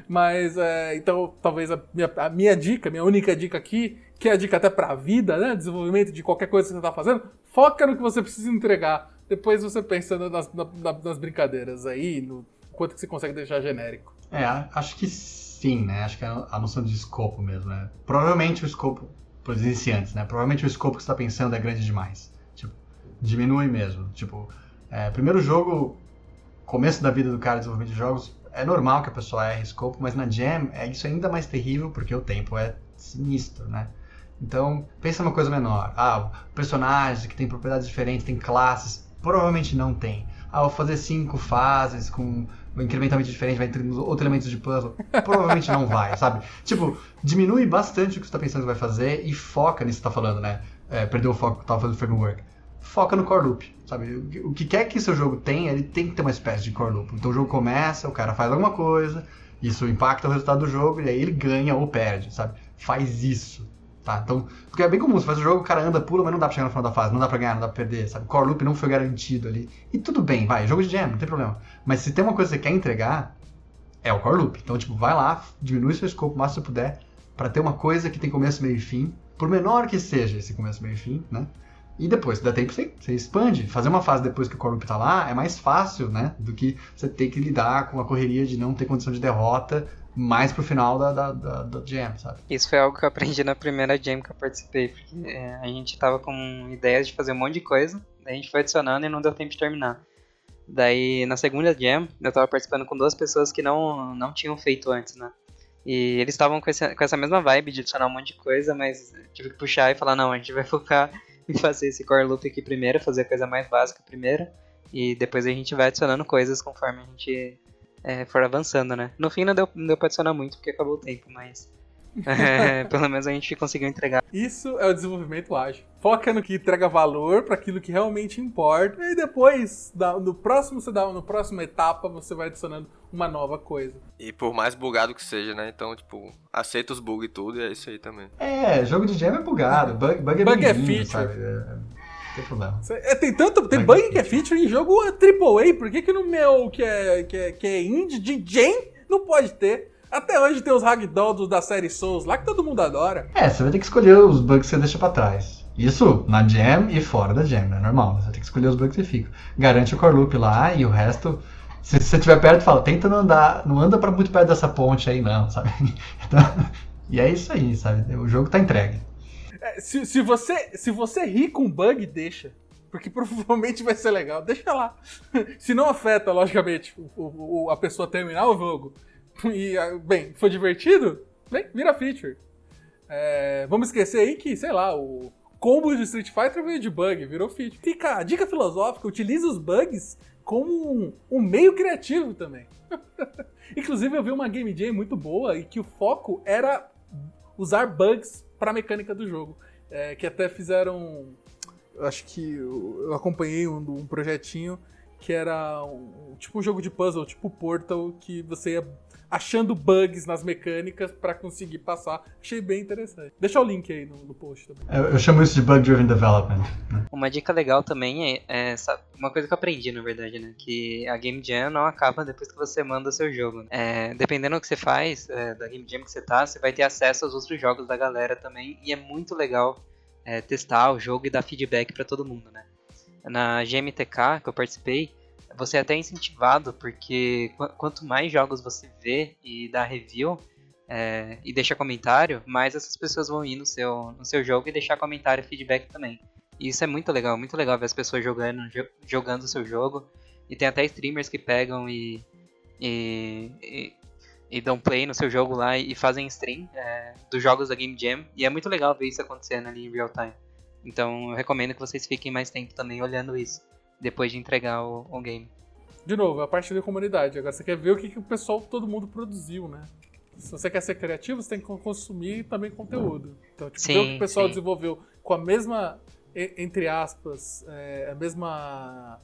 Mas, é, então, talvez a minha, a minha dica, minha única dica aqui, que é a dica até pra vida, né, desenvolvimento de qualquer coisa que você tá fazendo, foca no que você precisa entregar. Depois você pensa nas, nas, nas brincadeiras aí, no quanto que você consegue deixar genérico. É, acho que sim, né, acho que é a noção de escopo mesmo, né. Provavelmente o escopo, para os iniciantes, né, provavelmente o escopo que você tá pensando é grande demais. Tipo, diminui mesmo, tipo... É, primeiro jogo, começo da vida do cara de desenvolvimento de jogos, é normal que a pessoa erre escopo, mas na Jam é isso ainda mais terrível porque o tempo é sinistro, né? Então, pensa numa coisa menor. Ah, personagens que tem propriedades diferentes, tem classes, provavelmente não tem. Ah, vou fazer cinco fases com um incrementamento diferente, vai ter outros elementos de puzzle, provavelmente não vai, sabe? Tipo, diminui bastante o que você está pensando que vai fazer e foca nisso que você está falando, né? É, perdeu o foco que estava fazendo o framework. Foca no core loop, sabe? O que quer que seu jogo tenha, ele tem que ter uma espécie de core loop. Então o jogo começa, o cara faz alguma coisa, isso impacta o resultado do jogo, e aí ele ganha ou perde, sabe? Faz isso, tá? Então, porque é bem comum, você faz o jogo, o cara anda, pula, mas não dá pra chegar no final da fase, não dá pra ganhar, não dá pra perder, sabe? Core loop não foi garantido ali. E tudo bem, vai, jogo de jam, não tem problema. Mas se tem uma coisa que você quer entregar, é o core loop. Então, tipo, vai lá, diminui seu escopo o máximo que você puder, pra ter uma coisa que tem começo, meio e fim, por menor que seja esse começo, meio e fim, né? E depois, se der tempo, você, você expande. Fazer uma fase depois que o core loop tá lá é mais fácil, né? Do que você ter que lidar com a correria de não ter condição de derrota mais pro final da, da, da, da jam, sabe? Isso foi algo que eu aprendi na primeira jam que eu participei. Porque é, a gente tava com ideias de fazer um monte de coisa, daí a gente foi adicionando e não deu tempo de terminar. Daí, na segunda jam, eu tava participando com duas pessoas que não, não tinham feito antes, né? E eles estavam com, com essa mesma vibe de adicionar um monte de coisa, mas tive que puxar e falar, não, a gente vai focar... e fazer esse core loop aqui primeiro, fazer a coisa mais básica primeiro, e depois a gente vai adicionando coisas conforme a gente é, for avançando, né? No fim não deu, não deu pra adicionar muito, porque acabou o tempo, mas é, pelo menos a gente conseguiu entregar. Isso é o desenvolvimento ágil. Foca no que entrega valor, para aquilo que realmente importa, e depois, no próximo, você dá, no próximo etapa, você vai adicionando uma nova coisa. E por mais bugado que seja, né? Então, tipo, aceita os bugs e tudo, e é isso aí também. É, jogo de jam é bugado, bug, bug é bug é feature, sabe? É, não tem problema. É, tem tanto, tem bug, bug que é feature em jogo triplo A, por que que no meu, que é, que é, que é indie, de jam, não pode ter? Até hoje tem os ragdoll dos da série Souls lá que todo mundo adora. É, você vai ter que escolher os bugs que você deixa pra trás. Isso, na jam e fora da jam, é normal. Você tem que escolher os bugs que você fica. Garante o core loop lá e o resto... Se você estiver perto, fala, tenta não andar, não anda pra muito perto dessa ponte aí não, sabe? Então, e é isso aí, sabe? O jogo tá entregue. É, se, se, você, se você rir com um bug, deixa. Porque provavelmente vai ser legal. Deixa lá. Se não afeta, logicamente, o, o, a pessoa terminar o jogo... E, bem, foi divertido? Bem, vira feature. É, vamos esquecer aí que, sei lá, o combo de Street Fighter veio de bug, virou feature. Fica a dica filosófica, utiliza os bugs como um, um meio criativo também. Inclusive, eu vi uma game jam muito boa e que o foco era usar bugs para a mecânica do jogo. É, que até fizeram... Acho que eu acompanhei um, um projetinho que era um, tipo um jogo de puzzle, tipo Portal, que você ia achando bugs nas mecânicas pra conseguir passar. Achei bem interessante. Deixa o link aí no, no post também. Eu, eu chamo isso de bug-driven development. Uma dica legal também é, é uma coisa que eu aprendi, na verdade, né? Que a Game Jam não acaba depois que você manda o seu jogo. É, dependendo do que você faz, é, da Game Jam que você tá, você vai ter acesso aos outros jogos da galera também, e é muito legal é, testar o jogo e dar feedback pra todo mundo, né? Na G M T K, que eu participei, você é até incentivado, porque quanto mais jogos você vê e dá review é, e deixa comentário, mais essas pessoas vão ir no seu, no seu jogo e deixar comentário e feedback também. E isso é muito legal, muito legal ver as pessoas jogando, jogando o seu jogo. E tem até streamers que pegam e, e, e, e dão play no seu jogo lá e fazem stream é, dos jogos da Game Jam. E é muito legal ver isso acontecendo ali em real time. Então eu recomendo que vocês fiquem mais tempo também olhando isso. Depois de entregar o, o game. De novo, a parte da comunidade. Agora você quer ver o que, que o pessoal, todo mundo produziu, né? Se você quer ser criativo, você tem que consumir também conteúdo. Então, tipo, sim, ver o que o pessoal sim. desenvolveu com a mesma, entre aspas, é, a mesma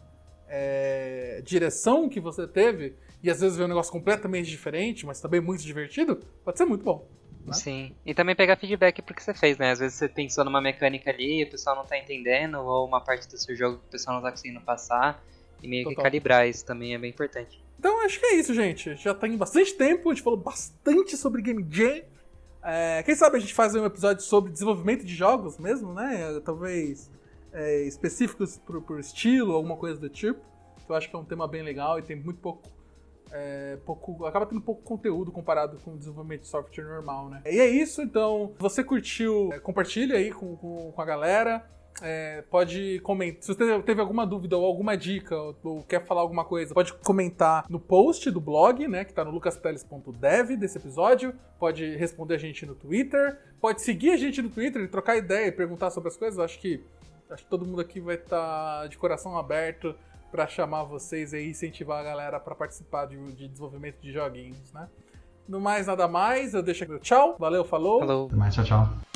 é, direção que você teve, e às vezes ver um negócio completamente diferente, mas também muito divertido, pode ser muito bom. Né? Sim, e também pegar feedback pro que você fez, né? Às vezes você pensou numa mecânica ali e o pessoal não tá entendendo, ou uma parte do seu jogo que o pessoal não tá conseguindo passar, E meio Total. que calibrar isso também é bem importante. Então acho que é isso, gente. Já tá em bastante tempo, a gente falou bastante sobre Game Jam. É, quem sabe a gente faz um episódio sobre desenvolvimento de jogos mesmo, né? Talvez é, específicos por, por estilo, alguma coisa do tipo. Eu acho que é um tema bem legal e tem muito pouco... É, pouco, acaba tendo pouco conteúdo comparado com o desenvolvimento de software normal, né? E é isso, então, se você curtiu, é, compartilha aí com, com, com a galera, é, pode comentar, se você teve alguma dúvida ou alguma dica, ou, ou quer falar alguma coisa, pode comentar no post do blog, né, que tá no lucas teles ponto dev desse episódio, pode responder a gente no Twitter, pode seguir a gente no Twitter e trocar ideia e perguntar sobre as coisas. Eu acho que, acho que todo mundo aqui vai estar tá de coração aberto para chamar vocês e incentivar a galera para participar de, de desenvolvimento de joguinhos, né? No mais, nada mais, eu deixo aqui o tchau. Valeu, falou. Falou. Até mais, tchau, tchau.